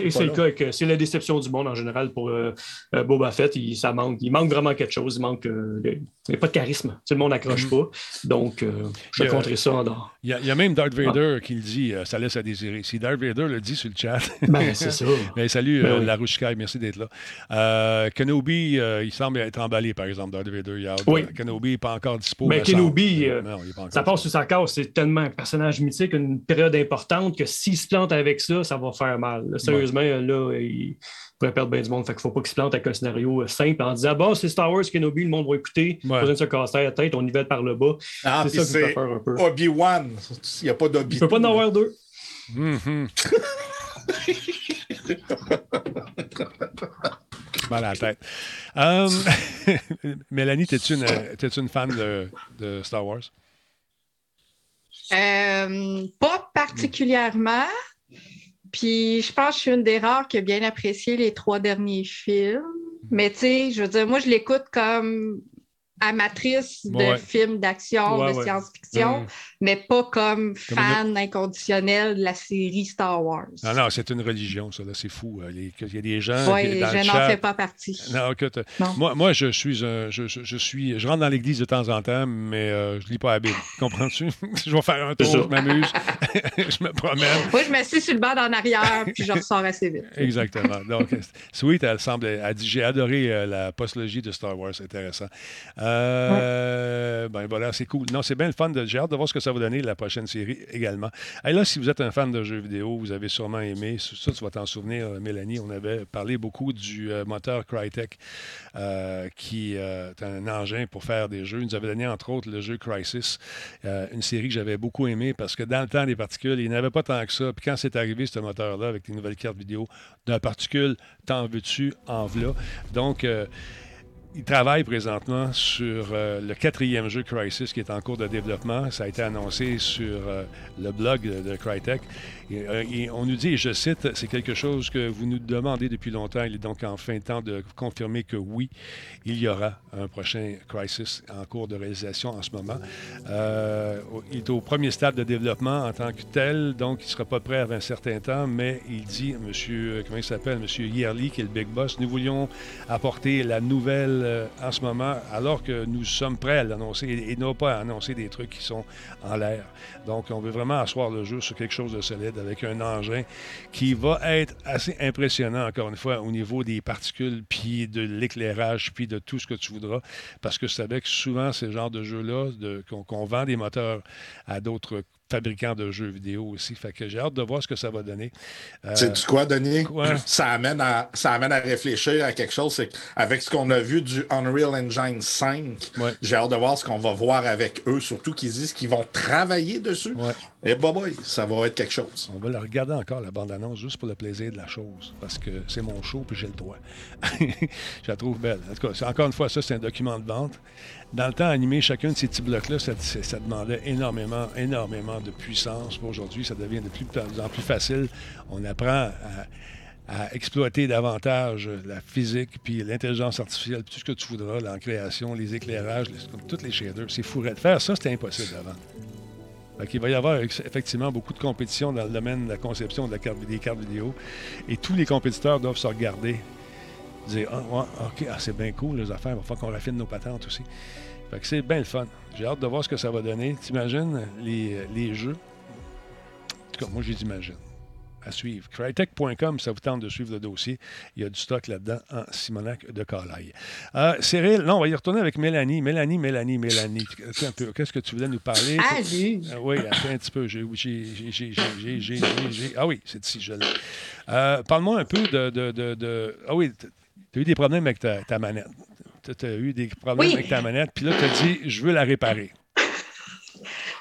Et c'est le cas que c'est la déception du monde en général pour euh, Boba Fett. Il, ça manque, il manque vraiment quelque chose. Il manque euh, de, il n'y a pas de charisme. Tout le monde n'accroche mm. pas. Donc, euh, je vais contrer ça en dehors. Il y, y a même Darth Vader ah. qui le dit, euh, ça laisse à désirer. Si Darth Vader le dit sur le chat... Ben, c'est ça. Ben, salut, ben, euh, oui. La Rouge Sky, merci d'être là. Euh, Kenobi, euh, il semble être emballé, par exemple, Darth Vader. Hier. Oui. Kenobi n'est pas encore dispo. Mais ben, Kenobi, euh, non, pas ça passe sur sa case. C'est tellement un personnage mythique, une période importante, que s'il se plante avec ça, ça va faire mal. Là, sérieusement, ouais. là, il pourrait perdre bien du monde. Fait qu'il ne faut pas qu'il se plante avec un scénario simple en disant « Bon, c'est Star Wars, Kenobi, le monde va écouter. Ouais. Pas besoin de se casser la tête, on nivelle par le bas. Ah, » C'est ça qui me fait peur un peu. Obi-Wan. Il n'y a pas d'Obi. Il ne peut pas en avoir deux. Mm-hmm. Mal à la tête. Um, Mélanie, t'es-tu une, t'es-tu une fan de, de Star Wars? Euh, pas particulièrement. Puis je pense que je suis une des rares qui a bien apprécié les trois derniers films. Mais tu sais, je veux dire, moi je l'écoute comme amatrice de ouais. films d'action, ouais, de ouais. science-fiction, mmh. mais pas comme, comme fan une... inconditionnel de la série Star Wars. Non, non, c'est une religion, ça, là, c'est fou. Les... Il y a des gens... Oui, je n'en chat... fais pas partie. Non, écoute, non. Moi, moi, je suis un... Je, je, je, suis... je rentre dans l'église de temps en temps, mais euh, je ne lis pas la Bible. Comprends-tu? Je vais faire un tour, je m'amuse, je me promène. Moi, je m'assieds sur le banc en arrière, puis je ressors assez vite. Exactement. Donc, Sweet, elle semble... Elle dit, j'ai adoré euh, la postologie de Star Wars, c'est intéressant. Euh, Euh, ouais. Ben voilà, c'est cool. Non, c'est bien le fun. De, j'ai hâte de voir ce que ça va donner la prochaine série également. Et là, si vous êtes un fan de jeux vidéo, vous avez sûrement aimé. Ça, tu vas t'en souvenir, Mélanie. On avait parlé beaucoup du euh, moteur Crytek, euh, qui euh, est un engin pour faire des jeux. Il nous avait donné, entre autres, le jeu Crysis, euh, une série que j'avais beaucoup aimée parce que dans le temps des particules, il n'y en avait pas tant que ça. Puis quand c'est arrivé, ce moteur-là, avec les nouvelles cartes vidéo d'un particule, t'en veux-tu, en v'là. Donc, euh, il travaille présentement sur euh, le quatrième jeu Crysis qui est en cours de développement. Ça a été annoncé sur euh, le blog de, de Crytek. Et, et on nous dit, et je cite, c'est quelque chose que vous nous demandez depuis longtemps. Il est donc enfin temps de confirmer que oui, il y aura un prochain Crysis en cours de réalisation en ce moment. Euh, il est au premier stade de développement en tant que tel, donc il ne sera pas prêt avant un certain temps, mais il dit, monsieur, comment il s'appelle, monsieur Yearly, qui est le big boss, nous voulions apporter la nouvelle en ce moment, alors que nous sommes prêts à l'annoncer et, et non pas à annoncer des trucs qui sont en l'air. Donc, on veut vraiment asseoir le jeu sur quelque chose de solide avec un engin qui va être assez impressionnant, encore une fois, au niveau des particules, puis de l'éclairage, puis de tout ce que tu voudras, parce que c'est avec souvent ces genres de jeux-là de, qu'on, qu'on vend des moteurs à d'autres fabricants de jeux vidéo aussi. Fait que j'ai hâte de voir ce que ça va donner. Euh, c'est du quoi, Denis? Quoi? Ça, amène à, ça amène à réfléchir à quelque chose. C'est avec ce qu'on a vu du Unreal Engine cinq, ouais. J'ai hâte de voir ce qu'on va voir avec eux, surtout qu'ils disent qu'ils vont travailler dessus. Ouais. Et bah boy, ça va être quelque chose. On va le regarder encore, la bande-annonce, juste pour le plaisir de la chose, parce que c'est mon show puis j'ai le droit. Je la trouve belle. En tout cas, encore une fois, ça, c'est un document de vente. Dans le temps animé, chacun de ces petits blocs-là, ça, ça demandait énormément, énormément de puissance. Aujourd'hui, ça devient de plus en plus facile. On apprend à, à exploiter davantage la physique, puis l'intelligence artificielle, puis tout ce que tu voudras, là, en création, les éclairages, tous les shaders. C'est fou de faire. Ça, c'était impossible avant. Donc, il va y avoir effectivement beaucoup de compétition dans le domaine de la conception de la carte, des cartes vidéo. Et tous les compétiteurs doivent se regarder. Dire, ah, oh, oh, OK, ah, c'est bien cool, les affaires. Il va falloir qu'on raffine nos patentes aussi. Fait que c'est bien le fun. J'ai hâte de voir ce que ça va donner. T'imagines les, les jeux? En tout cas, moi, j'ai d'imagine. À suivre. Crytek point com, ça vous tente de suivre le dossier. Il y a du stock là-dedans en Simonac de Calaille. Euh, Cyril, non, on va y retourner avec Mélanie. Mélanie, Mélanie, Mélanie. Un peu, qu'est-ce que tu voulais nous parler? Ah, j'ai... Euh, oui, attends un petit peu. J'ai, j'ai, j'ai, j'ai, j'ai, j'ai, j'ai... Ah oui, c'est ici, je l'ai. Euh, parle-moi un peu de, de, de, de... Ah oui, tu as eu des problèmes avec ta, ta manette. Tu as eu des problèmes oui. avec ta manette, puis là, tu as dit, je veux la réparer.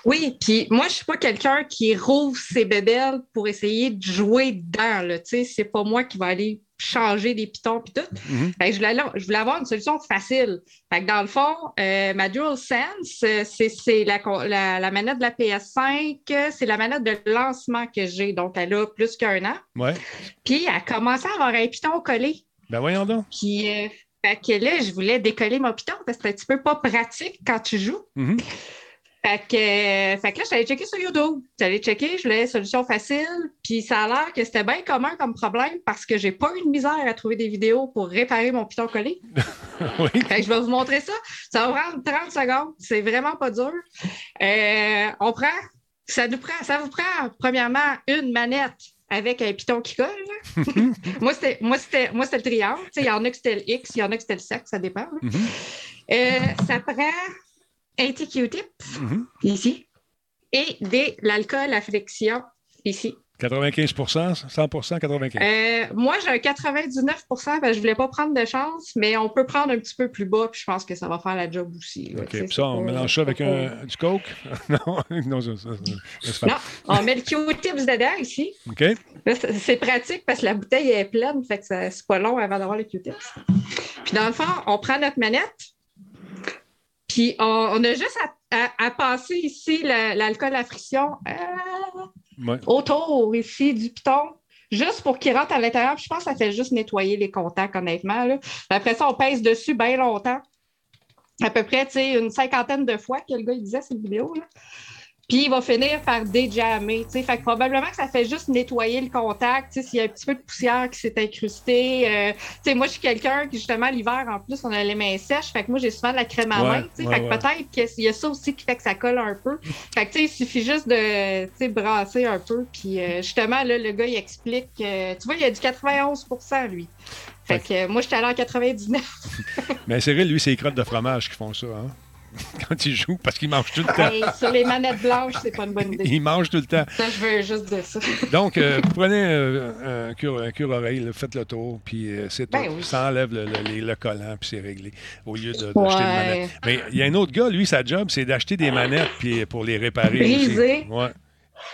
Oui, puis moi, je suis pas quelqu'un qui rouvre ses bébelles pour essayer de jouer dedans, là, tu sais, c'est pas moi qui va aller changer des pitons puis tout. Mm-hmm. Fait que je, voulais, je voulais avoir une solution facile. Fait que dans le fond, euh, ma DualSense, c'est, c'est la, la, la manette de la P S cinq, c'est la manette de lancement que j'ai, donc elle a plus qu'un an. Ouais. Puis elle commençait à avoir un piton collé. Ben voyons donc. Puis, euh, fait que là, je voulais décoller mon piton parce que c'est un petit peu pas pratique quand tu joues. Mm-hmm. Fait que, euh, fait que là, je suis allée checker sur YouTube. Je suis allée checker, je voulais solution facile. Puis ça a l'air que c'était bien commun comme problème parce que j'ai pas eu de misère à trouver des vidéos pour réparer mon piton collé. Oui. Fait que je vais vous montrer ça. Ça va prendre trente secondes. C'est vraiment pas dur. Euh, on prend, ça nous prend, ça vous prend, premièrement, une manette avec un piton qui colle. moi, c'était, moi, c'était, moi, c'était le triangle. Il y en a que c'était le X, il y en a que c'était le sec, ça dépend. Mm-hmm. Euh, ça prend... un Q-tip, mm-hmm. ici, et de l'alcool à friction, ici. quatre-vingt-quinze pour cent, cent pour cent, quatre-vingt-quinze pour cent Euh, moi, j'ai un quatre-vingt-dix-neuf pour cent, ben, je ne voulais pas prendre de chance, mais on peut prendre un petit peu plus bas, puis je pense que ça va faire la job aussi. Là, OK, puis ça, on mélange ça avec un, du coke? non, non, ça, ça, ça, ça non, on met le Q-tips dedans, ici. OK. Là, c'est, c'est pratique, parce que la bouteille est pleine, fait que ça, c'est pas long avant d'avoir le Q-tips. Puis dans le fond, on prend notre manette, puis on, on a juste à, à, à passer ici le, l'alcool à friction euh, ouais. autour ici du piton, juste pour qu'il rentre à l'intérieur. Puis je pense que ça fait juste nettoyer les contacts, honnêtement. Là. Après ça, on pèse dessus bien longtemps. À peu près, tu sais, une cinquantaine de fois que le gars il disait cette vidéo. Là. Puis il va finir par déjammer. Fait que probablement que ça fait juste nettoyer le contact. S'il y a un petit peu de poussière qui s'est incrustée. Euh, moi, je suis quelqu'un qui, justement, l'hiver, en plus, on a les mains sèches. Fait que moi, j'ai souvent de la crème à main. Ouais, ouais, fait que ouais. peut-être qu'il y a ça aussi qui fait que ça colle un peu. Fait que il suffit juste de brasser un peu. Puis euh, justement, là, le gars, il explique. Euh, tu vois, il y a du quatre-vingt-onze pour cent lui. Fait que euh, moi, j'étais allé en quatre-vingt-dix-neuf pour cent. Mais c'est vrai, lui, c'est les crottes de fromage qui font ça, hein? Quand il joue, parce qu'il mange tout le temps. Hey, sur les manettes blanches, c'est pas une bonne idée. Il mange tout le temps. Ça, je veux juste de ça. Donc, euh, prenez euh, un, cure, un cure-oreille, là, faites le tour, puis euh, c'est ben tout. Oui. Ça enlève le, le, le collant, puis c'est réglé, au lieu de, ouais. d'acheter une manette. Mais il y a un autre gars, lui, sa job, c'est d'acheter des manettes puis pour les réparer. Briser. Ouais.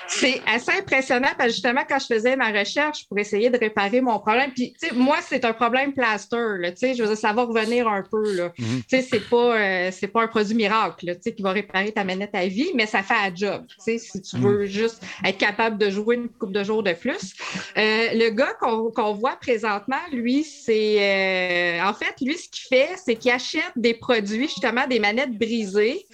C'est assez impressionnant parce que justement, quand je faisais ma recherche pour essayer de réparer mon problème, puis tu sais, moi, c'est un problème plaster, là, tu sais, je veux dire, ça va revenir un peu, là. Mm-hmm. Tu sais, c'est pas, euh, c'est pas un produit miracle, là, tu sais, qui va réparer ta manette à vie, mais ça fait la job, tu sais, si tu veux mm-hmm. juste être capable de jouer une couple de jours de plus. Euh, le gars qu'on, qu'on voit présentement, lui, c'est... Euh, en fait, lui, ce qu'il fait, c'est qu'il achète des produits, justement, des manettes brisées,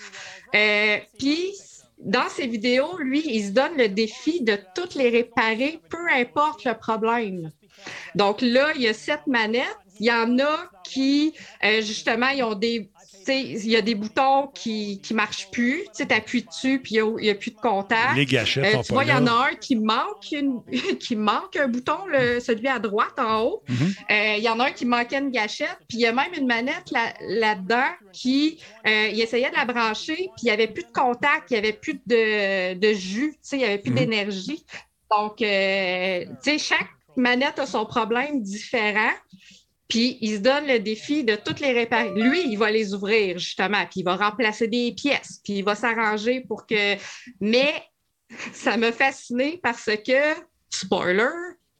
euh, puis... Dans ses vidéos, lui, il se donne le défi de toutes les réparer, peu importe le problème. Donc là, il y a sept manettes. Il y en a qui, euh, justement, ils ont des il y a des boutons qui ne marchent plus. Tu appuies dessus, puis il n'y a, a plus de contact. Les gâchettes euh, tu vois, il y en a un qui manque, une, qui manque un bouton, le, celui à droite, en haut. Il mm-hmm. euh, y en a un qui manquait une gâchette. Puis il y a même une manette là, là-dedans qui euh, il essayait de la brancher, puis il n'y avait plus de contact, il n'y avait plus de, de jus, il n'y avait plus mm-hmm. d'énergie. Donc, euh, tu sais, chaque manette a son problème différent. Puis, il se donne le défi de toutes les réparer. Lui, il va les ouvrir, justement, puis il va remplacer des pièces, puis il va s'arranger pour que... Mais ça m'a fasciné parce que, spoiler,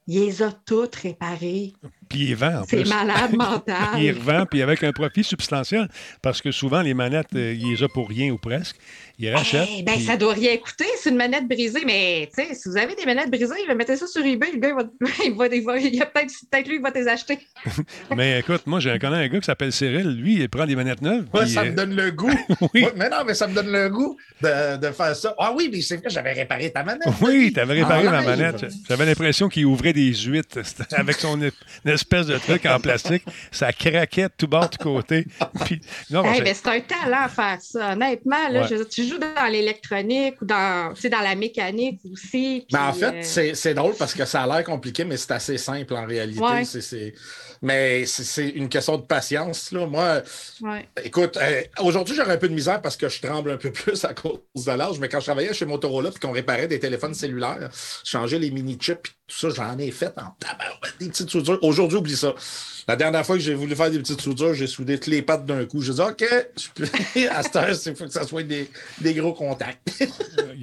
il les a toutes réparées. Puis il les vend, en plus. C'est malade mental. Il les revend, puis avec un profit substantiel, parce que souvent, les manettes, il les a pour rien ou presque. Il rachète. Eh bien, puis... ça doit rien coûter. C'est une manette brisée, mais tu sais, si vous avez des manettes brisées, là, mettez ça sur eBay. Le gars, il va, il va, il va... Il a peut-être... peut-être lui, il va les acheter. Mais écoute, moi, j'ai connu un gars qui s'appelle Cyril. Lui, il prend des manettes neuves. Moi, ouais, ça il... me donne le goût. Oui. Mais non, mais ça me donne le goût de, de faire ça. Ah oui, mais c'est vrai, j'avais réparé ta manette. Oui, t'avais réparé ah, ma live. manette. J'avais l'impression qu'il ouvrait des huîtres avec son é... une espèce de truc en plastique. Ça craquait de tout bord, de côté. Puis... Non, hey, mais c'est un talent faire ça. Honnêtement, là, ouais. je tu joues dans l'électronique ou dans, tu sais, dans la mécanique aussi. Puis, mais en fait, euh... c'est, c'est drôle parce que ça a l'air compliqué, mais c'est assez simple en réalité. Ouais. C'est, c'est... Mais c'est, c'est une question de patience. Là. Moi, ouais. écoute, euh, aujourd'hui, j'aurais un peu de misère parce que je tremble un peu plus à cause de l'âge, mais quand je travaillais chez Motorola et qu'on réparait des téléphones cellulaires, je changeais les mini-chips et tout ça, j'en ai fait en tabarouette, des petites soudures. Aujourd'hui, oublie ça. La dernière fois que j'ai voulu faire des petites soudures, j'ai soudé toutes les pattes d'un coup. J'ai dit, OK, à cette heure, il faut que ça soit des, des gros contacts.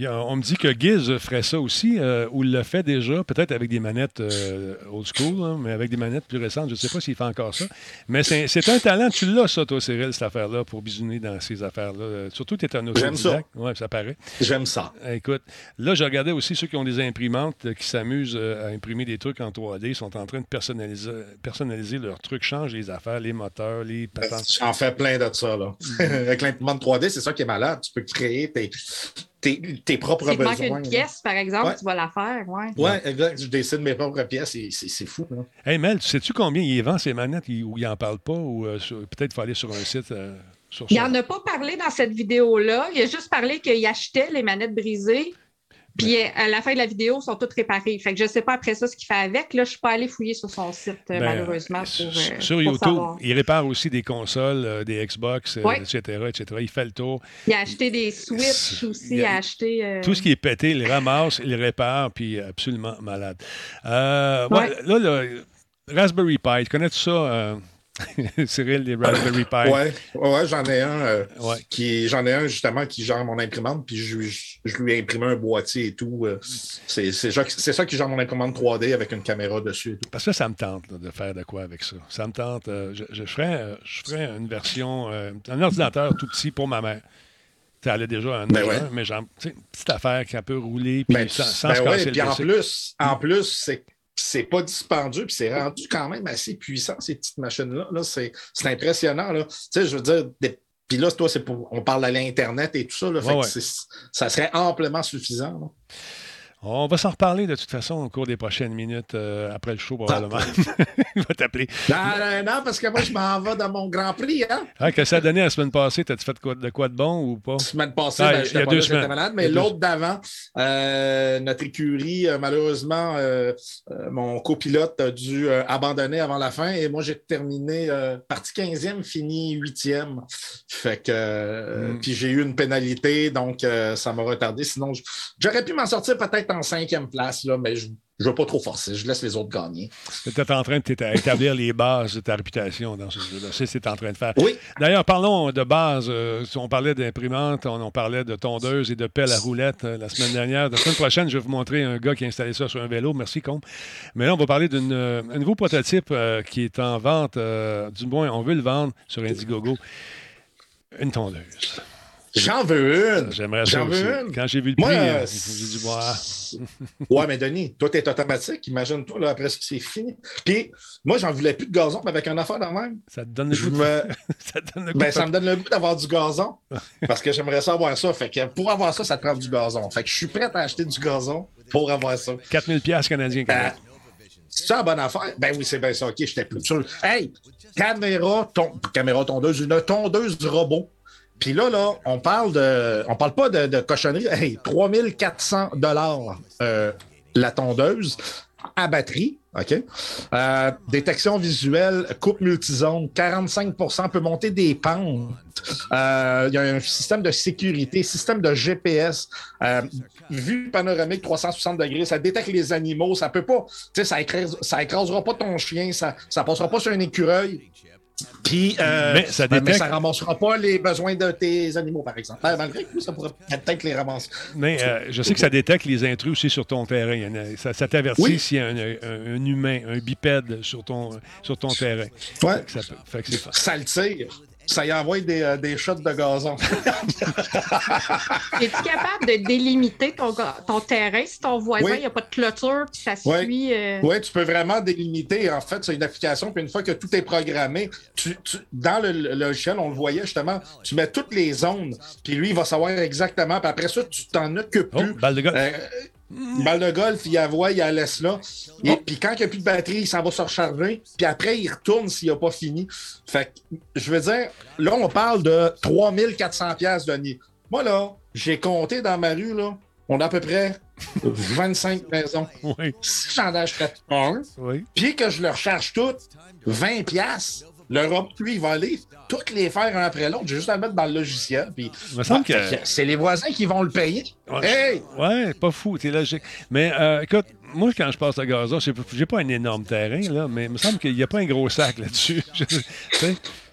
On me dit que Giz ferait ça aussi, euh, ou le fait déjà, peut-être avec des manettes euh, old school, hein, mais avec des manettes plus récentes. Je ne sais pas s'il fait encore ça. Mais c'est, c'est un talent. Tu l'as, ça, toi, Cyril, cette affaire-là, pour bisouner dans ces affaires-là. Surtout, tu es un autodidacte. J'aime ça. Oui, ça paraît. J'aime ça. Écoute, là, je regardais aussi ceux qui ont des imprimantes qui s'amusent à imprimer des trucs en trois D. Ils sont en train de personnaliser, personnaliser leur truc, change les affaires, les moteurs, les patentes. J'en fais plein de ça, là. Avec l'imprimante trois D, c'est ça qui est malade. Tu peux créer tes, tes, tes propres si besoins. Si tu manques une pièce, par exemple, ouais. tu vas la faire. Oui, ouais, exact. Je dessine mes propres pièces et c'est, c'est fou. Hein. Hey Mel, sais-tu combien ils vendent ces manettes ou ils n'en parlent pas? Ou euh, sur, peut-être il faut aller sur un site... Euh... Sur il n'en a pas parlé dans cette vidéo-là. Il a juste parlé qu'il achetait les manettes brisées. Puis à la fin de la vidéo, sont toutes réparées. Fait que je ne sais pas après ça ce qu'il fait avec. Là, je ne suis pas allé fouiller sur son site, ben, malheureusement. Pour, sur pour YouTube, savoir. Il répare aussi des consoles, euh, des Xbox, euh, oui. et cetera, et cetera. Il fait le tour. Il a acheté des Switch aussi. Il a, il a acheté... Euh... Tout ce qui est pété, il ramasse, il répare, puis absolument malade. Euh, ouais. bon, là, le Raspberry Pi, connais-tu ça euh... Cyril, les Raspberry Pi. Ouais, ouais, j'en ai un. Euh, ouais. qui, j'en ai un justement qui gère mon imprimante, puis je, je, je lui ai imprimé un boîtier et tout. Euh, c'est, c'est, c'est ça qui gère mon imprimante trois D avec une caméra dessus. Et tout. Parce que ça me tente là, de faire de quoi avec ça. Ça me tente. Euh, je, je, ferais, euh, je ferais une version, euh, un ordinateur tout petit pour ma mère. Elle a déjà un ben ouais. mais genre, une petite affaire qui peut rouler puis ben, sans, sans ben se casser ouais, puis le en plus, en plus, c'est. C'est pas dispendieux, puis c'est rendu quand même assez puissant, ces petites machines-là. Là, c'est, c'est impressionnant. Là. Tu sais, je veux dire, des... puis là, toi, c'est pour... on parle d'aller à l'Internet et tout ça. Là, ouais, fait ouais. Que c'est... ça serait amplement suffisant. Là. On va s'en reparler de toute façon au cours des prochaines minutes, euh, après le show, probablement. Il va t'appeler. Non, non, non, parce que moi, je m'en vais dans mon Grand Prix. Hein? Ah, que ça a donné la semaine passée, t'as-tu fait quoi, de quoi de bon ou pas? La semaine passée, ah, ben, j'étais pas là, j'étais malade, mais l'autre d'avant, euh, notre écurie, euh, malheureusement, euh, euh, mon copilote a dû euh, abandonner avant la fin et moi, j'ai terminé euh, partie quinzième, fini huitième. Fait que, euh, mm. puis j'ai eu une pénalité, donc euh, ça m'a retardé. Sinon, j'aurais pu m'en sortir peut-être en cinquième place, là, mais je ne veux pas trop forcer. Je laisse les autres gagner. Tu es en train de établir les bases de ta réputation dans ce jeu-là. C'est ce que tu es en train de faire. Oui. D'ailleurs, parlons de base. Euh, on parlait d'imprimante, on, on parlait de tondeuse et de pelle à roulette euh, la semaine dernière. La semaine prochaine, je vais vous montrer un gars qui a installé ça sur un vélo. Merci, Combe. Mais là, on va parler d'un euh, nouveau prototype euh, qui est en vente. Euh, du moins, on veut le vendre sur Indiegogo. Une tondeuse. J'en veux une! J'aimerais ça. J'en veux aussi. Une! Quand j'ai vu le prix, moi, euh, j'ai dit, boire. Ouais, mais Denis, toi, t'es automatique. Imagine-toi, là, après ça, c'est fini. Puis, moi, j'en voulais plus de gazon, mais avec un affaire de même. Ça te donne le goût. Me... ça te donne le goût. Ben, de... ça me donne le goût d'avoir du gazon. Parce que j'aimerais ça avoir ça. Fait que pour avoir ça, ça te prend du gazon. Fait que je suis prêt à acheter du gazon pour avoir ça. quatre mille dollars canadiens, quand même. Ben... C'est ça, bonne affaire? Ben oui, c'est bien ça. OK, j'étais plus sûr. Hey, caméra, ton... caméra tondeuse, une tondeuse robot. Puis là, là, on parle de, on parle pas de, de cochonnerie. Hey, trois mille quatre cents dollars euh, la tondeuse à batterie. OK? Euh, détection visuelle, coupe multizone, quarante-cinq pour cent peut monter des pentes. Il euh, y a un système de sécurité, système de G P S, euh, vue panoramique trois cent soixante degrés, ça détecte les animaux, ça peut pas, tu sais, ça écrase, ça écrasera pas ton chien, ça, ça passera pas sur un écureuil. Puis, euh, mais ça détecte... mais ça ramassera pas les besoins de tes animaux, par exemple. Malgré tout, ça pourrait peut-être les ramasser. Mais euh, je sais que ça détecte les intrus aussi sur ton terrain. Ça, ça t'avertit oui. s'il y a un, un, un humain, un bipède sur ton, sur ton terrain. Ouais. Ça, peut, fait que c'est ça le tire. Ça y envoie des, euh, des shots de gazon. Es-tu capable de délimiter ton, ton terrain si ton voisin, il oui. n'y a pas de clôture puis ça oui. suit? Euh... Oui, tu peux vraiment délimiter. En fait, c'est une application. Puis une fois que tout est programmé, tu, tu, dans le, le logiciel, on le voyait justement, tu mets toutes les zones. Puis lui, il va savoir exactement. Puis après ça, tu t'en occupes oh, plus. Balle de golf. Euh, balle de golf, il la voit, il la laisse là. Et oh. puis quand il n'y a plus de batterie, il s'en va se recharger. Puis après, il retourne s'il n'a pas fini. Fait que, je veux dire, là, on parle de trois mille quatre cents dollars, Denis. Moi, là, j'ai compté dans ma rue, là, on a à peu près vingt-cinq maisons. Oui. Si j'en achète un, oui. puis que je le recharge toutes, vingt dollars, l'Europe, lui, il va aller toutes les faire un après l'autre. J'ai juste à le mettre dans le logiciel. Puis, me semble bah, que... c'est les voisins qui vont le payer. Ouais, hey! ouais pas fou, c'est logique. Mais euh, écoute, moi, quand je passe le gazon, j'ai pas un énorme terrain, là, mais il me semble qu'il n'y a pas un gros sac là-dessus.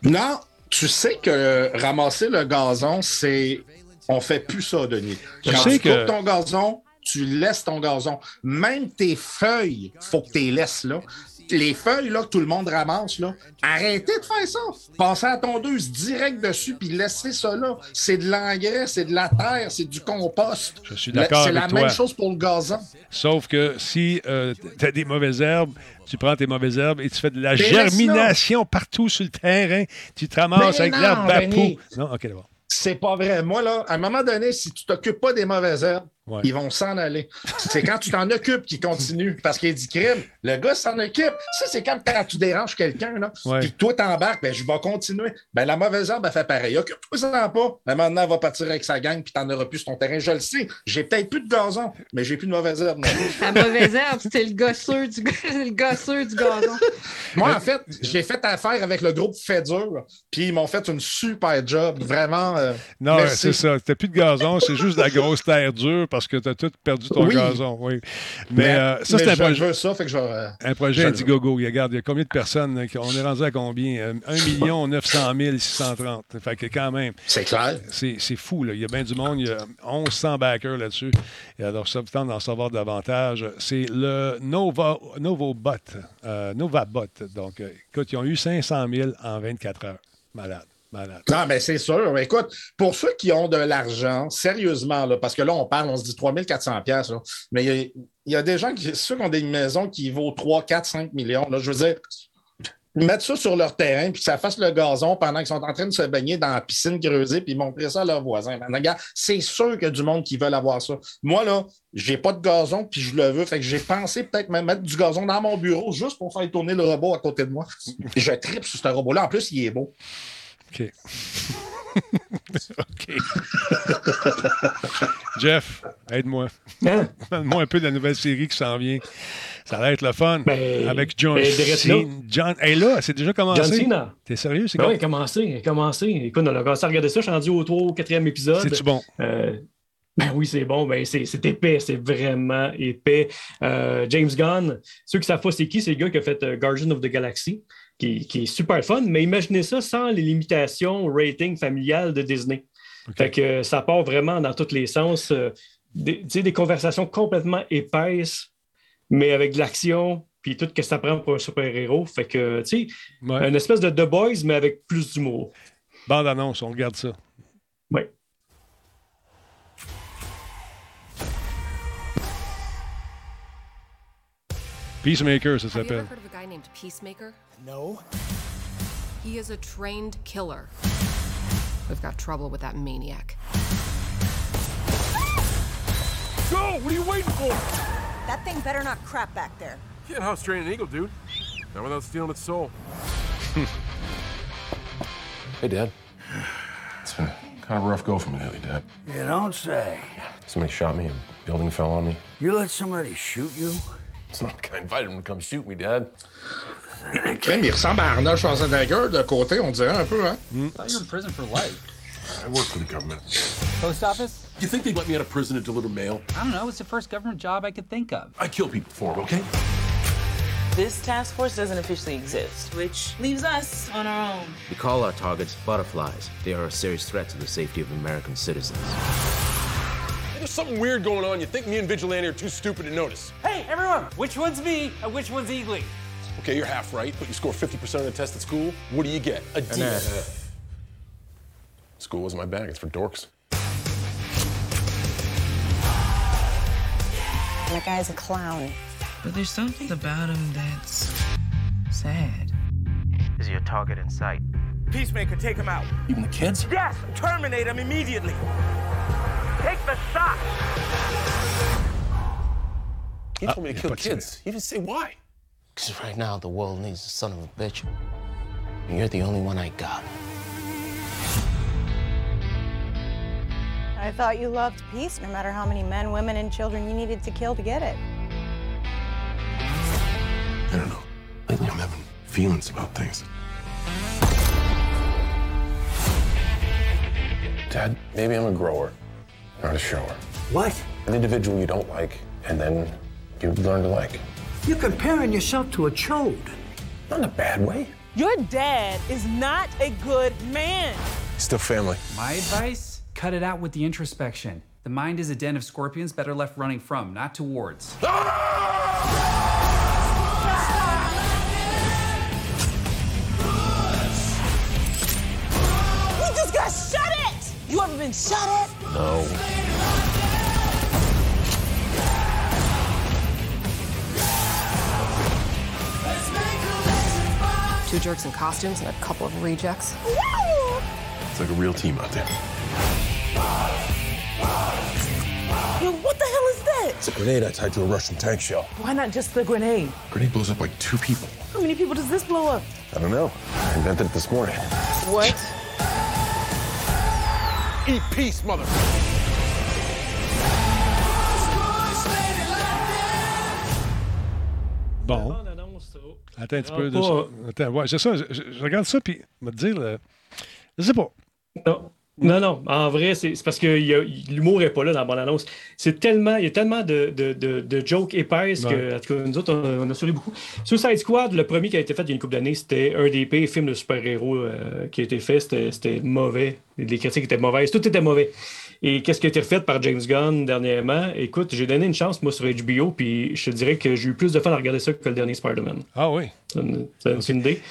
Non, tu sais que euh, ramasser le gazon, c'est... on fait plus ça, Denis. Quand je sais tu que... coupes ton gazon, tu laisses ton gazon. Même tes feuilles, il faut que tu les laisses là. Les feuilles là, que tout le monde ramasse, là, arrêtez de faire ça. Passez à la tondeuse direct dessus puis laissez ça là. C'est de l'engrais, c'est de la terre, c'est du compost. Je suis d'accord avec toi. C'est la même chose pour le gazon. Sauf que si euh, tu as des mauvaises herbes, tu prends tes mauvaises herbes et tu fais de la germination partout sur le terrain. Tu te ramasses avec l'herbe bapou. Non, OK, d'abord. C'est pas vrai. Moi, là, à un moment donné, si tu t'occupes pas des mauvaises herbes, ouais. ils vont s'en aller. C'est quand tu t'en occupes qu'ils continuent. Parce qu'il dit crime, le gars s'en occupe. Ça, c'est quand, quand tu déranges quelqu'un, là, ouais. puis toi, t'embarques, ben, je vais continuer. Ben, la mauvaise herbe, elle fait pareil. Occupe-toi-en pas. Ben, maintenant, elle va partir avec sa gang, puis t'en auras plus sur ton terrain. Je le sais. J'ai peut-être plus de gazon, mais j'ai plus de mauvaise herbe. La mauvaise herbe, c'était le gosseux du, le gosseux du gazon. Moi, en fait, j'ai fait affaire avec le groupe Fait Dur, puis ils m'ont fait une super job. Vraiment. Euh, non, merci. C'est ça. C'était plus de gazon, c'est juste de la grosse terre dure. Parce que tu as tout perdu ton oui. gazon. Oui. Mais, mais euh, ça, mais c'est un projet. Je veux ça, fait que je, euh, un projet Indiegogo. Regarde, il y a combien de personnes? Là, on est rendu à combien? un million neuf cent mille six cent trente. Fait que quand même. C'est clair. C'est, c'est fou. Là. Il y a bien du monde. Il y a mille cent backers là-dessus. Et alors, ça, le temps d'en savoir davantage. C'est le Nova, Nova Bot. Euh, Nova Bot. Donc, euh, écoute, ils ont eu cinq cent mille en vingt-quatre heures. Malade. Malade. Non, mais c'est sûr. Écoute, pour ceux qui ont de l'argent, sérieusement, là, parce que là, on parle, on se dit trois mille quatre cents dollars, là, mais il y, y a des gens, qui, ceux qui ont des maisons qui vaut trois, quatre, cinq millions. Là, je veux dire, mettre ça sur leur terrain puis que ça fasse le gazon pendant qu'ils sont en train de se baigner dans la piscine creusée puis montrer ça à leurs voisins. Ben, regarde, c'est sûr qu'il y a du monde qui veut avoir ça. Moi, là, j'ai pas de gazon puis je le veux. Fait que j'ai pensé peut-être même mettre du gazon dans mon bureau juste pour faire tourner le robot à côté de moi. Je tripe sur ce robot-là. En plus, il est beau. OK. OK. Jeff, aide-moi. Hein? Aide-moi un peu de la nouvelle série qui s'en vient. Ça va être le fun. Ben, avec John ben, Cena. John... Hey, là, c'est déjà commencé. John Cena. T'es sérieux? C'est ben quoi? Oui, commencé. commencé. Écoute, on a commencé à regarder ça. Je suis rendu au troisième ou quatrième épisode. C'est-tu bon? Euh... Ben oui, c'est bon. Ben c'est, c'est épais. C'est vraiment épais. Euh, James Gunn, ceux qui savent pas c'est qui, c'est le gars qui a fait euh, Guardians of the Galaxy. Qui, qui est super fun, mais imaginez ça sans les limitations rating familiales de Disney. Okay. Fait que ça part vraiment dans tous les sens. Euh, des, des conversations complètement épaisses, mais avec de l'action, puis tout ce que ça prend pour un super-héros. Fait que, tu sais, ouais. une espèce de The Boys, mais avec plus d'humour. Bande-annonce, on regarde ça. Oui. Peacemaker, ça s'appelle. Peacemaker? No. He is a trained killer. We've got trouble with that maniac. Go! What are you waiting for? That thing better not crap back there. You know how to strain an eagle, dude. Not without stealing its soul. Hey, Dad. It's been kind of a rough go for me lately, Dad. You don't say. Somebody shot me and a building fell on me. You let somebody shoot you? It's not like I invited him to come shoot me, Dad. Crème, il ressemble à Arnold Schwarzenegger de côté, on dirait un peu, hein? Mm. I thought you were in prison for life. I work for the government. Post office? You think they'd let me out of prison to deliver mail? I don't know. It's the first government job I could think of. I killed people for it, okay? This task force doesn't officially exist, which leaves us on our own. We call our targets butterflies. They are a serious threat to the safety of American citizens. There's something weird going on. You think me and Vigilante are too stupid to notice. Hey, everyone! Which one's me and which one's Eagly? Okay, you're half right, but you score fifty percent on the test at school. What do you get? A D. School wasn't my bag. It's for dorks. That guy's a clown. But there's something about him that's sad. Is your target in sight? Peacemaker, take him out. Even the kids? Yes! Terminate him immediately. Take the shot! He told me to kill kids. He didn't say why. Because right now, the world needs a son of a bitch. And you're the only one I got. I thought you loved peace, no matter how many men, women, and children you needed to kill to get it. I don't know. Lately, I'm having feelings about things. Dad, maybe I'm a grower, not a shower. What? An individual you don't like, and then you learn to like. You're comparing yourself to a chode. Not in a bad way. Your dad is not a good man. Still family. My advice? Cut it out with the introspection. The mind is a den of scorpions better left running from, not towards. Ah! You just gotta shut it! You haven't been shut it? No. Two jerks in costumes and a couple of rejects. It's like a real team out there. Yo, what the hell is that? It's a grenade I tied to a Russian tank shell. Why not just the grenade? Grenade blows up like two people. How many people does this blow up? I don't know. I invented it this morning. What? Eat peace, mother. Bon. Attends un petit peu. Pas... De... Attends, ouais, c'est ça. Je, je regarde ça, puis je vais te dire, le... je sais pas. Non, non, non. En vrai, c'est, c'est parce que y a... l'humour n'est pas là dans la bande-annonce. C'est tellement... Il y a tellement de, de, de, de jokes épaisses ouais. que, en tout cas, nous autres, on, on a souri beaucoup. Suicide Squad, le premier qui a été fait il y a une couple d'années, c'était un des pires films de super-héros euh, qui a été fait. C'était, c'était mauvais. Les critiques étaient mauvaises. Tout était mauvais. Et qu'est-ce qui a été refait par James Gunn dernièrement? Écoute, j'ai donné une chance, moi, sur H B O, puis je te dirais que j'ai eu plus de fun à regarder ça que le dernier Spider-Man. Ah oui? C'est une, c'est une idée.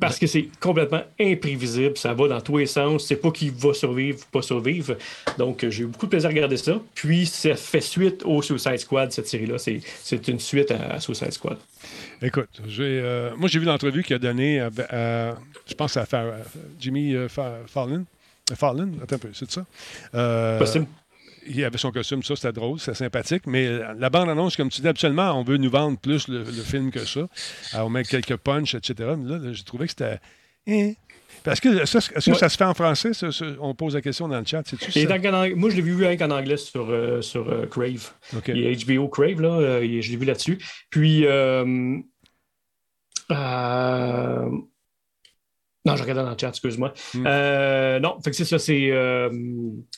Parce que c'est complètement imprévisible, ça va dans tous les sens, c'est pas qui va survivre ou pas survivre. Donc, j'ai eu beaucoup de plaisir à regarder ça. Puis, ça fait suite au Suicide Squad, cette série-là. C'est, c'est une suite à, à Suicide Squad. Écoute, j'ai, euh, moi, j'ai vu l'entrevue qu'il a donnée à, à, je pense, à, à Jimmy euh, Fallon. Fallon, attends un peu, c'est ça? Euh, costume. Il avait son costume, ça, c'était drôle, c'était sympathique, mais la bande-annonce, comme tu dis, habituellement, on veut nous vendre plus le, le film que ça. Alors, on met quelques punchs, et cetera. Mais là, là j'ai trouvé que c'était... Eh. Est-ce que, est-ce que ouais. ça se fait en français? Ça, ça, on pose la question dans le chat. C'est-tu ça? Moi, je l'ai vu en anglais sur, euh, sur euh, Crave. Okay. Il y a H B O Crave, là, euh, je l'ai vu là-dessus. Puis... Euh, euh, Non, je regarde dans le chat, excuse-moi. Mm. Euh, non, fait que c'est ça, c'est... Euh,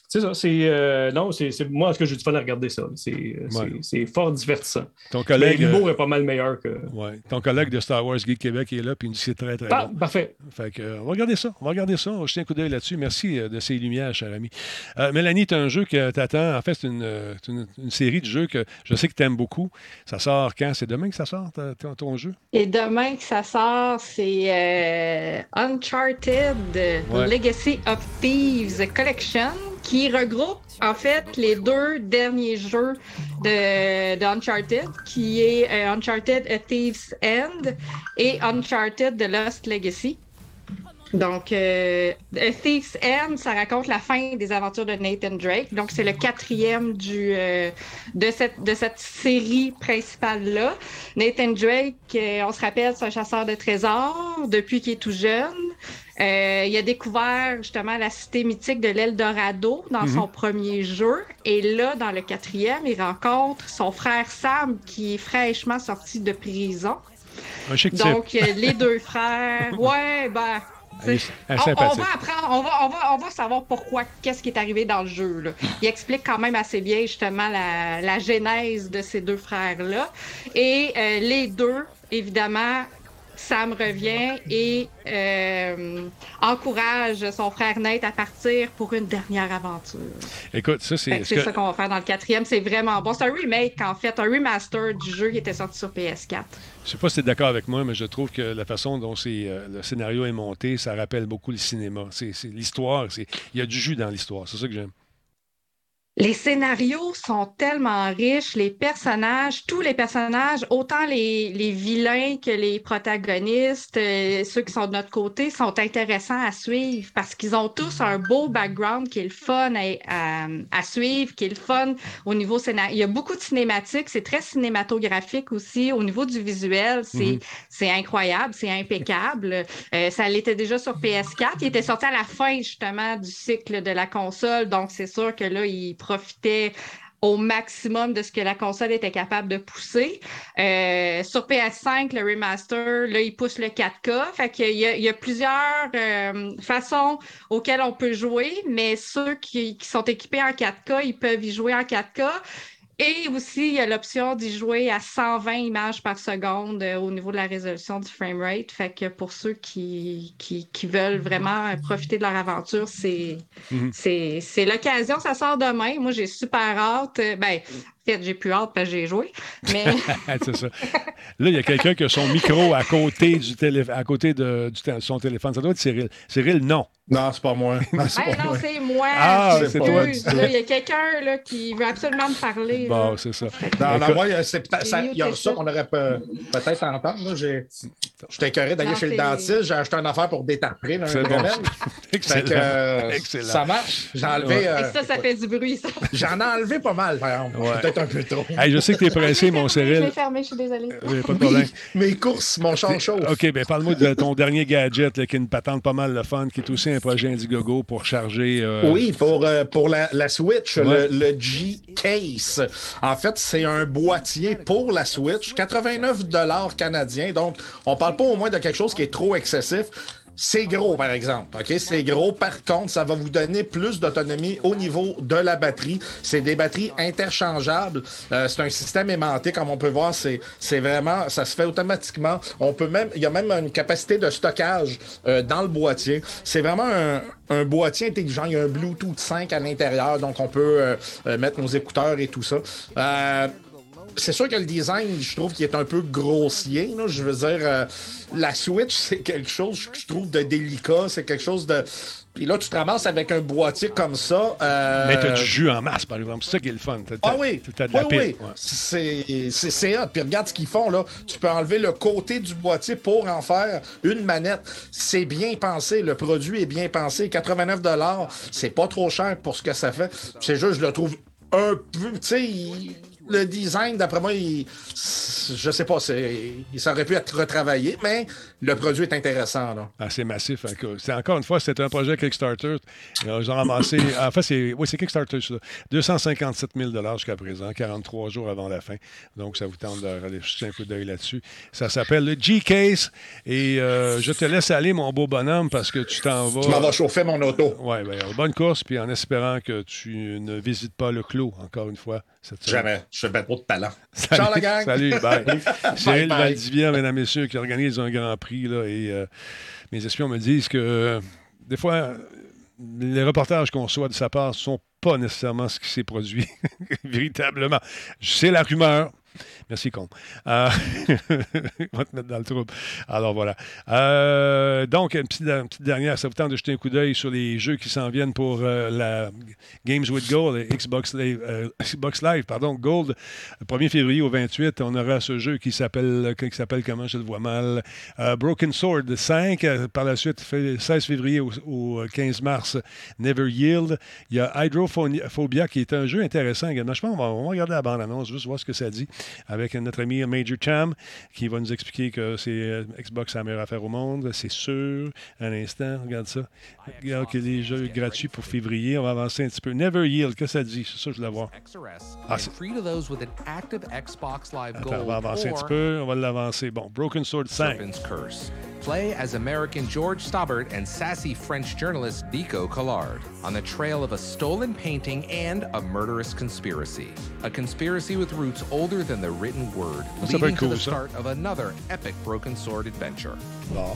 c'est ça, c'est... Euh, non, c'est, c'est... Moi, en tout cas, j'ai du fun à regarder ça. C'est, ouais. c'est, c'est fort divertissant. Ton collègue... Mais l'humour euh... est pas mal meilleur que... Ouais. Ton collègue de Star Wars Geek Québec est là, puis il nous dit c'est très, très ah, bon. Parfait. Fait que, euh, on va regarder ça, on va regarder ça. On va jeter un coup d'œil là-dessus. Merci euh, de ces lumières, cher ami. Euh, Mélanie, tu as un jeu que t'attends. En fait, c'est une, euh, une, une série de jeux que je sais que t'aimes beaucoup. Ça sort quand? C'est demain que ça sort, ton, ton jeu? Et demain que ça sort, c'est... Euh... Uncharted ouais. Legacy of Thieves Collection qui regroupe en fait les deux derniers jeux de, de Uncharted qui est euh, Uncharted A Thieves End et Uncharted The Lost Legacy. Donc, euh, C X N, ça raconte la fin des aventures de Nathan Drake. Donc, c'est le quatrième du, euh, de, cette, de cette série principale-là. Nathan Drake, euh, on se rappelle, c'est un chasseur de trésors depuis qu'il est tout jeune. Euh, il a découvert justement la cité mythique de l'Eldorado dans mm-hmm. son premier jeu. Et là, dans le quatrième, il rencontre son frère Sam qui est fraîchement sorti de prison. Un chic type. Donc, euh, les deux frères... Ouais, ben... On, on va apprendre, on va, on va, on va savoir pourquoi, qu'est-ce qui est arrivé dans le jeu, là. Il explique quand même assez bien justement la, la genèse de ces deux frères-là. Et euh, les deux, évidemment, Sam revient et euh, encourage son frère Nett à partir pour une dernière aventure. Écoute, ça c'est... C'est que... ça qu'on va faire dans le quatrième, c'est vraiment bon. C'est un remake en fait, un remaster du jeu qui était sorti sur P S quatre. Je sais pas si tu es d'accord avec moi, mais je trouve que la façon dont c'est, euh, le scénario est monté, ça rappelle beaucoup le cinéma. C'est, c'est l'histoire, c'est... il y a du jus dans l'histoire, c'est ça que j'aime. Les scénarios sont tellement riches, les personnages, tous les personnages, autant les, les vilains que les protagonistes, euh, ceux qui sont de notre côté, sont intéressants à suivre parce qu'ils ont tous un beau background qui est le fun à, à, à suivre, qui est le fun au niveau scénario. Il y a beaucoup de cinématiques, c'est très cinématographique aussi. Au niveau du visuel, c'est, mm-hmm. c'est incroyable, c'est impeccable. Euh, ça l'était déjà sur P S quatre. Il était sorti à la fin, justement, du cycle de la console, donc c'est sûr que là, il profitait au maximum de ce que la console était capable de pousser. Euh, sur P S cinq, le remaster, là, il pousse le quatre K. Fait qu'il y a, il y a plusieurs euh, façons auxquelles on peut jouer, mais ceux qui, qui sont équipés en quatre K, ils peuvent y jouer en quatre K. Et aussi, il y a l'option d'y jouer à cent vingt images par seconde euh, au niveau de la résolution du framerate. Fait que pour ceux qui, qui, qui veulent vraiment profiter de leur aventure, c'est, mm-hmm. c'est, c'est l'occasion. Ça sort demain. Moi, j'ai super hâte. Ben, en fait, j'ai plus hâte parce que j'ai joué. Mais... c'est ça. Là, il y a quelqu'un qui a son micro à côté du télé... à côté de du t- son téléphone. Ça doit être Cyril. Cyril, non. Non, c'est pas moi. Non, c'est, hey, pas non, moi. c'est moi. Ah, c'est, c'est toi. Il y a quelqu'un là, qui veut absolument me parler. Bon, là. C'est ça. Non, non, moi, c'est, ça, il y a ça qu'on aurait peut, peut-être à entendre. J'ai, j'étais écœuré d'aller non, chez c'est... le dentiste. J'ai acheté une affaire pour détartrer. Là, c'est bon. Excellent. Que, euh, Excellent. Ça marche. J'ai enlevé... Ouais. Euh, ça, ça fait du bruit, ça. J'en ai enlevé pas mal, par exemple. Ouais. Peut-être un peu trop. Hey, je sais que t'es pressé, mon Cyril. Je l'ai fermé, je suis désolé. Euh, pas de problème. Mes courses, mon champ chauffe. OK, bien, parle-moi de ton dernier gadget là, qui est une patente pas mal le fun, qui est aussi un projet Indiegogo pour charger... Euh... Oui, pour, euh, pour la, la Switch, ouais. le, le G-Case. En fait, c'est un boîtier pour la Switch, quatre-vingt-neuf dollars canadiens. Donc, on parle pas au moins de quelque chose qui est trop excessif. C'est gros, par exemple. OK? C'est gros. Par contre, ça va vous donner plus d'autonomie au niveau de la batterie. C'est des batteries interchangeables. Euh, c'est un système aimanté, comme on peut voir. C'est, c'est vraiment... Ça se fait automatiquement. On peut même... Il y a même une capacité de stockage euh, dans le boîtier. C'est vraiment un... un boîtier intelligent, il y a un Bluetooth cinq à l'intérieur, donc on peut euh, mettre nos écouteurs et tout ça. Euh, c'est sûr que le design, je trouve qu'il est un peu grossier, là. Je veux dire, euh, la Switch, c'est quelque chose que je trouve de délicat, c'est quelque chose de... Puis là, tu te ramasses avec un boîtier comme ça. Euh... Mais t'as du jus en masse, par exemple. C'est ça qui est le fun. T'as, t'as, ah oui, t'as de la oui, pile. Oui. Ouais. C'est, c'est, c'est hot. Puis regarde ce qu'ils font, là. Tu peux enlever le côté du boîtier pour en faire une manette. C'est bien pensé. Le produit est bien pensé. quatre-vingt-neuf dollars, c'est pas trop cher pour ce que ça fait. C'est juste, je le trouve un peu... Tu sais, il... le design, d'après moi, il... je sais pas, c'est... ça aurait pu être retravaillé, mais le produit est intéressant. Là. Ah, c'est massif. Hein, c'est, encore une fois, c'était un projet Kickstarter. Ils ont ramassé, en fait, c'est, oui, c'est Kickstarter, ça. deux cent cinquante-sept mille dollars jusqu'à présent, quarante-trois jours avant la fin. Donc, ça vous tente d'aller jeter un coup d'œil là-dessus. Ça s'appelle le G-Case. Et euh, je te laisse aller, mon beau bonhomme, parce que tu t'en vas... Tu m'en vas chauffer mon auto. Oui, bien, bonne course, puis en espérant que tu ne visites pas le clos, encore une fois. Cette Jamais. Je fais trop de talent. Salut, ciao, la gang! Salut, bye. Cyril Valdivia, mesdames et messieurs, qui organise un grand prix. Là, et euh, mes espions me disent que euh, des fois, les reportages qu'on reçoit de sa part ne sont pas nécessairement ce qui s'est produit véritablement. C'est la rumeur. Merci, con. Euh, on va te mettre dans le trouble. Alors, voilà. Euh, donc, une petite, une petite dernière. Ça vous tente de jeter un coup d'œil sur les jeux qui s'en viennent pour euh, la Games with Gold, Xbox Live, euh, Xbox Live pardon, Gold, premier février au vingt-huit. On aura ce jeu qui s'appelle, qui s'appelle comment je le vois mal, euh, Broken Sword cinq. Par la suite, seize février au, au quinze mars, Never Yield. Il y a Hydrophobia, qui est un jeu intéressant également. Je pense qu'on va, on va regarder la bande-annonce, juste voir ce que ça dit, avec notre ami Major Cham, qui va nous expliquer que c'est euh, Xbox la meilleure affaire au monde, c'est sûr. Un instant, regarde ça. Regarde que les jeux gratuits pour février, on va avancer un petit peu. Never Yield, qu'est-ce que ça dit? C'est ça que je voulais voir. Ah, c'est... Attends, on va avancer un petit peu, on va l'avancer. Bon, Broken Sword cinq. Play as American George Stobbart and sassy French journalist Nico Collard on the trail of a stolen painting and a murderous conspiracy. A conspiracy with roots older than the written word, leading to the start of another epic Broken Sword adventure.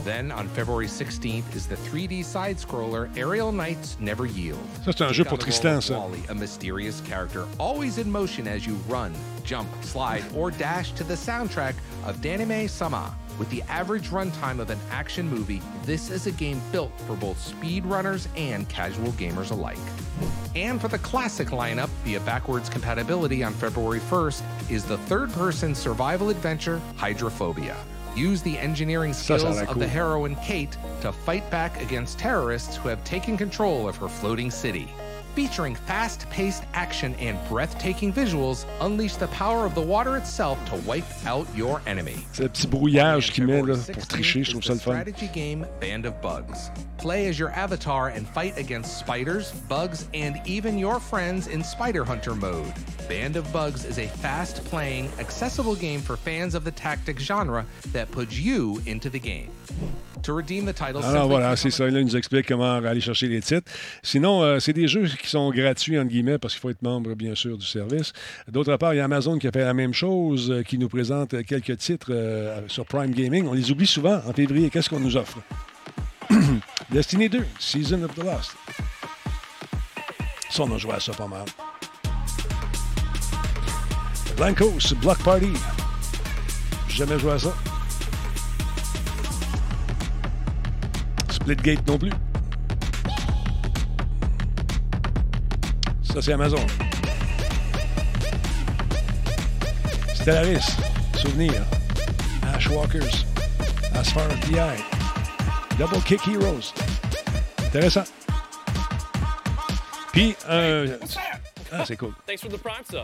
Then on February sixteenth is the three D side-scroller Aerial Knights Never Yield. Ça, c'est un jeu pour Tristan, ça. Wally, a mysterious character always in motion as you run, jump, slide, or dash to the soundtrack of Danime Sama. With the average runtime of an action movie, this is a game built for both speedrunners and casual gamers alike. And for the classic lineup, via backwards compatibility on February first, is the third-person survival adventure Hydrophobia. Use the engineering skills of cool. the heroine Kate to fight back against terrorists who have taken control of her floating city. Featuring fast-paced action and breathtaking visuals, unleash the power of the water itself to wipe out your enemy. C'est le petit brouillage qu'il met là pour tricher, je trouve ça le fun. Strategy game Band of Bugs. Play as your avatar and fight against spiders, bugs, and even your friends in Spider Hunter mode. Band of Bugs is a fast-playing, accessible game for fans of the tactic genre that puts you into the game. To redeem the title, alors voilà, c'est ça. Là, il nous explique comment aller chercher les titres. Sinon, euh, c'est des jeux qui sont gratuits, entre guillemets, parce qu'il faut être membre, bien sûr, du service. D'autre part, il y a Amazon qui a fait la même chose, euh, qui nous présente quelques titres euh, sur Prime Gaming. On les oublie souvent en février. Qu'est-ce qu'on nous offre? Destiny deux, Season of the Lost. Ça, on a joué à ça pas mal. Blancos, Block Party. Jamais joué à ça. Splitgate non plus. Ça, c'est Amazon. Stellaris, Souvenir, Ash Walkers, Asphalt D I, Double Kick Heroes. Intéressant. Puis, un... Ah, c'est cool. Thanks for the prime sub.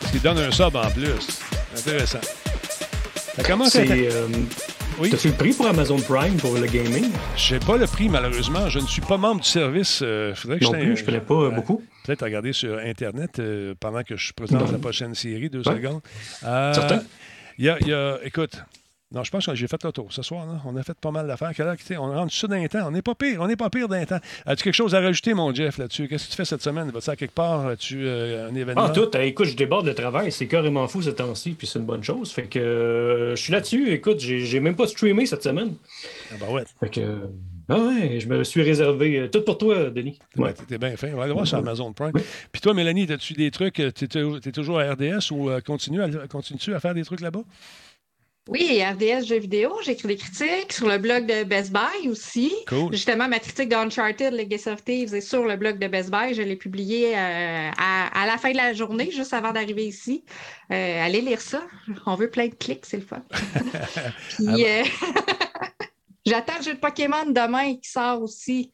Parce qu'il donne un sub en plus. Intéressant. Ça commence à... Oui. T'as-tu le prix pour Amazon Prime pour le gaming? J'ai pas le prix, malheureusement. Je ne suis pas membre du service. Euh, faudrait que non je plus, je connais pas euh, beaucoup. Peut-être regarder sur Internet euh, pendant que je présente non. la prochaine série, deux ouais. secondes. Euh, Certain. Il y a, y a, écoute, non, je pense que j'ai fait le tour ce soir. Là. On a fait pas mal d'affaires. On rentre ça d'un temps. On n'est pas pire. On n'est pas pire d'un temps. As-tu quelque chose à rajouter, mon Jeff, là-dessus? Qu'est-ce que tu fais cette semaine? Vas-tu à quelque part? As-tu euh, un événement? Ah, tout. Euh, écoute, je déborde le travail. C'est carrément fou ce temps-ci, puis c'est une bonne chose. Fait que euh, je suis là-dessus. Écoute, j'ai, j'ai même pas streamé cette semaine. Ah, ben ouais. Fait que. Euh... Ah ouais, je me suis réservé. Tout pour toi, Denis. Ouais. T'es bien fin. On va aller voir sur Amazon Prime. Puis toi, Mélanie, as-tu des trucs? T'es, t'es toujours à R D S ou euh, continues à, continues-tu à faire des trucs là-bas? Oui, R D S Jeux vidéo, j'écris des critiques sur le blog de Best Buy aussi. Cool. Justement, ma critique d'Uncharted, Legacy of Thieves, est sur le blog de Best Buy. Je l'ai publiée euh, à, à la fin de la journée, juste avant d'arriver ici. Euh, allez lire ça. On veut plein de clics, c'est le fun. Puis, euh... J'attends le jeu de Pokémon demain qui sort aussi.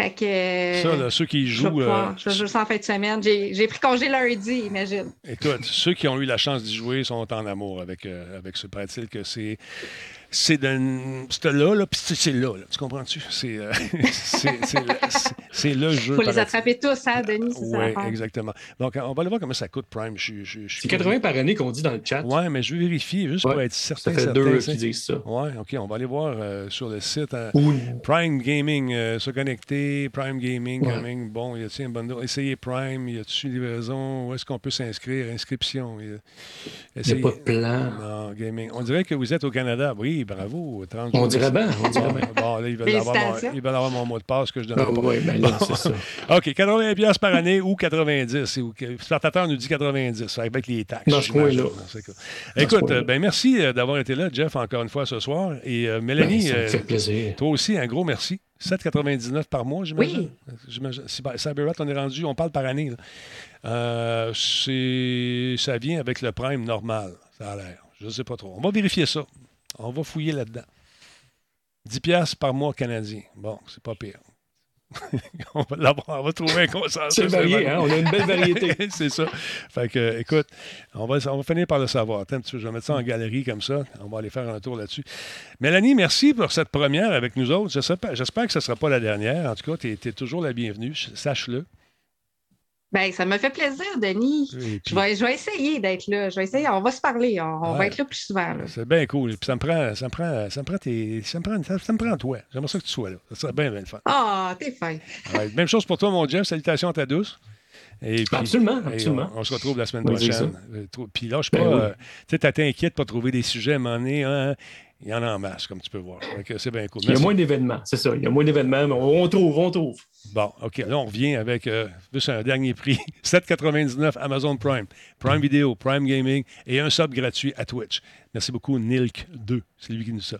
Fait que, ça, là, ceux qui jouent... Je, euh, je joue ça en fin de semaine. J'ai, j'ai pris congé lundi, imagine. Écoute, ceux qui ont eu la chance d'y jouer sont en amour avec, euh, avec ce paraît-il que c'est... C'est d'un... C'est là, là, puis c'est là, là. Tu comprends-tu? C'est, euh, c'est, c'est, le, c'est, c'est le jeu. Il faut les attraper tous, hein, Denis? C'est oui, ça exactement. Donc, on va aller voir comment ça coûte, Prime. Je, je, je, c'est quatre-vingts je... par année qu'on dit dans le chat. Oui, mais je vais vérifier juste ouais. pour être certain. Ça fait certain, deux qui disent ça. Oui, OK. On va aller voir euh, sur le site. Hein. Prime Gaming, euh, se connecter. Prime Gaming, ouais. Gaming. Bon, y a-t-il un bundle? Essayez Prime. Y a-t-il livraison? Où est-ce qu'on peut s'inscrire? Inscription. Il n'y a... a pas de plan. Non, Gaming. On dirait que vous êtes au Canada. Oui, Hey, bravo! On dirait bien. On dirait bien. Bon, là, ils veulent avoir, mon, ils veulent avoir mon mot de passe que je donne. Oh, oui, ben là, bon. C'est ça. OK, quatre-vingts dollars par année ou quatre-vingt-dix. Le spectateur nous dit quatre-vingt-dix avec les taxes. Dans ce coin-là. Écoute, ben merci d'avoir été là, Jeff, encore une fois ce soir. Et euh, Mélanie, ben, ça me fait plaisir. Toi aussi, un gros merci. sept virgule quatre-vingt-dix-neuf par mois, j'imagine. Oui. CyberRat, on est rendu, on parle par année. Euh, c'est, ça vient avec le prime normal, ça a l'air. Je ne sais pas trop. On va vérifier ça. On va fouiller là-dedans. dix dollars par mois canadien. Bon, c'est pas pire. on, va on va trouver un consensus. C'est varié, hein? On a une belle variété. c'est ça. Fait que, euh, écoute, on va, on va finir par le savoir. Attends, je vais mettre ça en galerie comme ça. On va aller faire un tour là-dessus. Mélanie, merci pour cette première avec nous autres. J'espère, j'espère que ce ne sera pas la dernière. En tout cas, tu es toujours la bienvenue. Sache-le. Bien, ça me fait plaisir, Denis. Puis, je, vais, je vais essayer d'être là. Je vais essayer. On va se parler. On, on ouais, va être là plus souvent. Là. C'est bien cool. Puis ça me prend, ça me prend, ça me prend, tes, ça me prend, ça, ça me prend toi. J'aimerais ça que tu sois là. Ça serait bien, bien le fun. Ah, oh, t'es fin. Ouais, même chose pour toi, mon Jeff. Salutations à ta douce. Et puis, absolument, absolument. On, on se retrouve la semaine prochaine. Oui, puis là, je ben pas. Oui. Euh, tu sais, t'inquiète pour trouver des sujets à un moment donné. Hein? Il y en a en masse, comme tu peux voir. Donc, c'est bien cool. Merci. Il y a moins d'événements, c'est ça. Il y a moins d'événements, mais on trouve, on trouve. Bon, OK. Là, on revient avec euh, juste un dernier prix. sept virgule quatre-vingt-dix-neuf Amazon Prime, Prime Video, Prime Gaming et un sub gratuit à Twitch. Merci beaucoup, Nilk deux. C'est lui qui nous dit ça.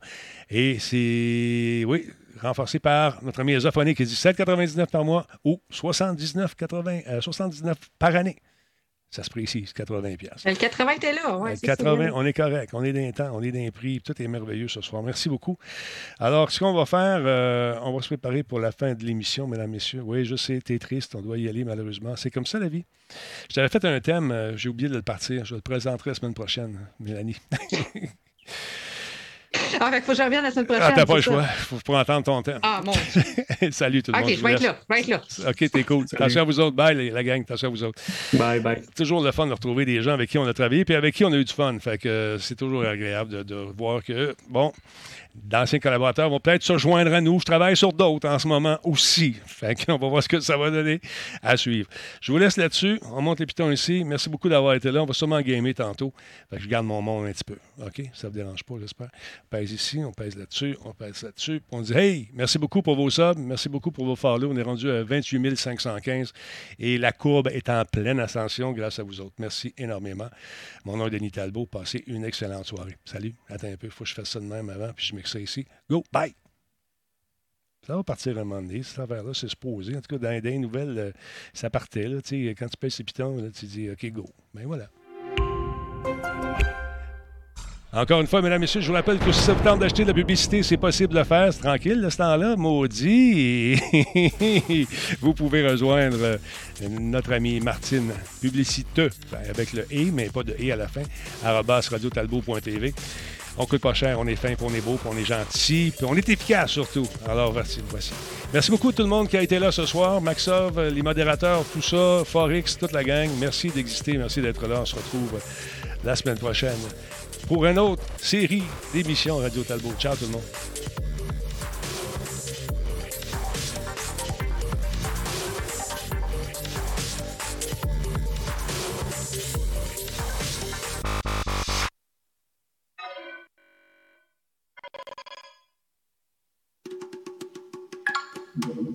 Et c'est... Oui, renforcé par notre ami Azophonique qui dit sept virgule quatre-vingt-dix-neuf par mois ou soixante-dix-neuf, quatre-vingts, euh, soixante-dix-neuf par année. Ça se précise, quatre-vingts dollars. Le quatre-vingts était là. Ouais, c'est quatre-vingts, on est correct. On est dans les temps, on est dans les prix. Tout est merveilleux ce soir. Merci beaucoup. Alors, ce qu'on va faire, euh, on va se préparer pour la fin de l'émission, mesdames, messieurs. Oui, je sais, t'es triste. On doit y aller, malheureusement. C'est comme ça, la vie. Je t'avais fait un thème. Euh, j'ai oublié de le partir. Je le présenterai la semaine prochaine, Mélanie. Ah, il faut que je revienne la semaine prochaine. Ah, t'as pas le choix. Faut pour entendre ton thème. Ah, mon Dieu. Salut tout le okay, monde. OK, je vais être là. Je vais être là. OK, t'es cool. Attention à vous autres. Bye, la gang. Attention à vous autres. Bye, bye. Toujours le fun de retrouver des gens avec qui on a travaillé puis avec qui on a eu du fun. Fait que c'est toujours agréable de, de voir que, bon, d'anciens collaborateurs vont peut-être se joindre à nous. Je travaille sur d'autres en ce moment aussi. Fait qu'on va voir ce que ça va donner à suivre. Je vous laisse là-dessus. On monte les pitons ici. Merci beaucoup d'avoir été là. On va sûrement gamer tantôt. Fait que je garde mon monde un petit peu. OK? Ça ne vous dérange pas, j'espère. On pèse ici, on pèse là-dessus, on pèse là-dessus. On dit « Hey, merci beaucoup pour vos subs, merci beaucoup pour vos follow. On est rendu à vingt-huit mille cinq cent quinze et la courbe est en pleine ascension grâce à vous autres. Merci énormément. Mon nom est Denis Talbot. Passez une excellente soirée. Salut. Attends un peu, il faut que je fasse ça de même avant, puis je mixe ça ici. Go, bye! Ça va partir un moment donné, cette affaire-là, c'est supposé. En tout cas, dans les nouvelles, ça partait. Là, quand tu pèses ces pitons, là, tu dis « OK, go. » Ben voilà. Encore une fois, mesdames et messieurs, je vous rappelle que si ça vous tente d'acheter de la publicité, c'est possible de le faire. C'est tranquille, de ce temps-là, maudit. Vous pouvez rejoindre notre amie Martine Publiciteux, avec le « et », mais pas de « et » à la fin, arobase radio talbot point t v. On coûte pas cher, on est fin, puis on est beau, puis on est gentil, puis on est efficace surtout. Alors, voici, voici. Merci beaucoup à tout le monde qui a été là ce soir. Maxov, les modérateurs, tout ça, Forex, toute la gang. Merci d'exister, merci d'être là. On se retrouve la semaine prochaine pour une autre série d'émissions Radio Talbot. Ciao tout le monde. Mm-hmm.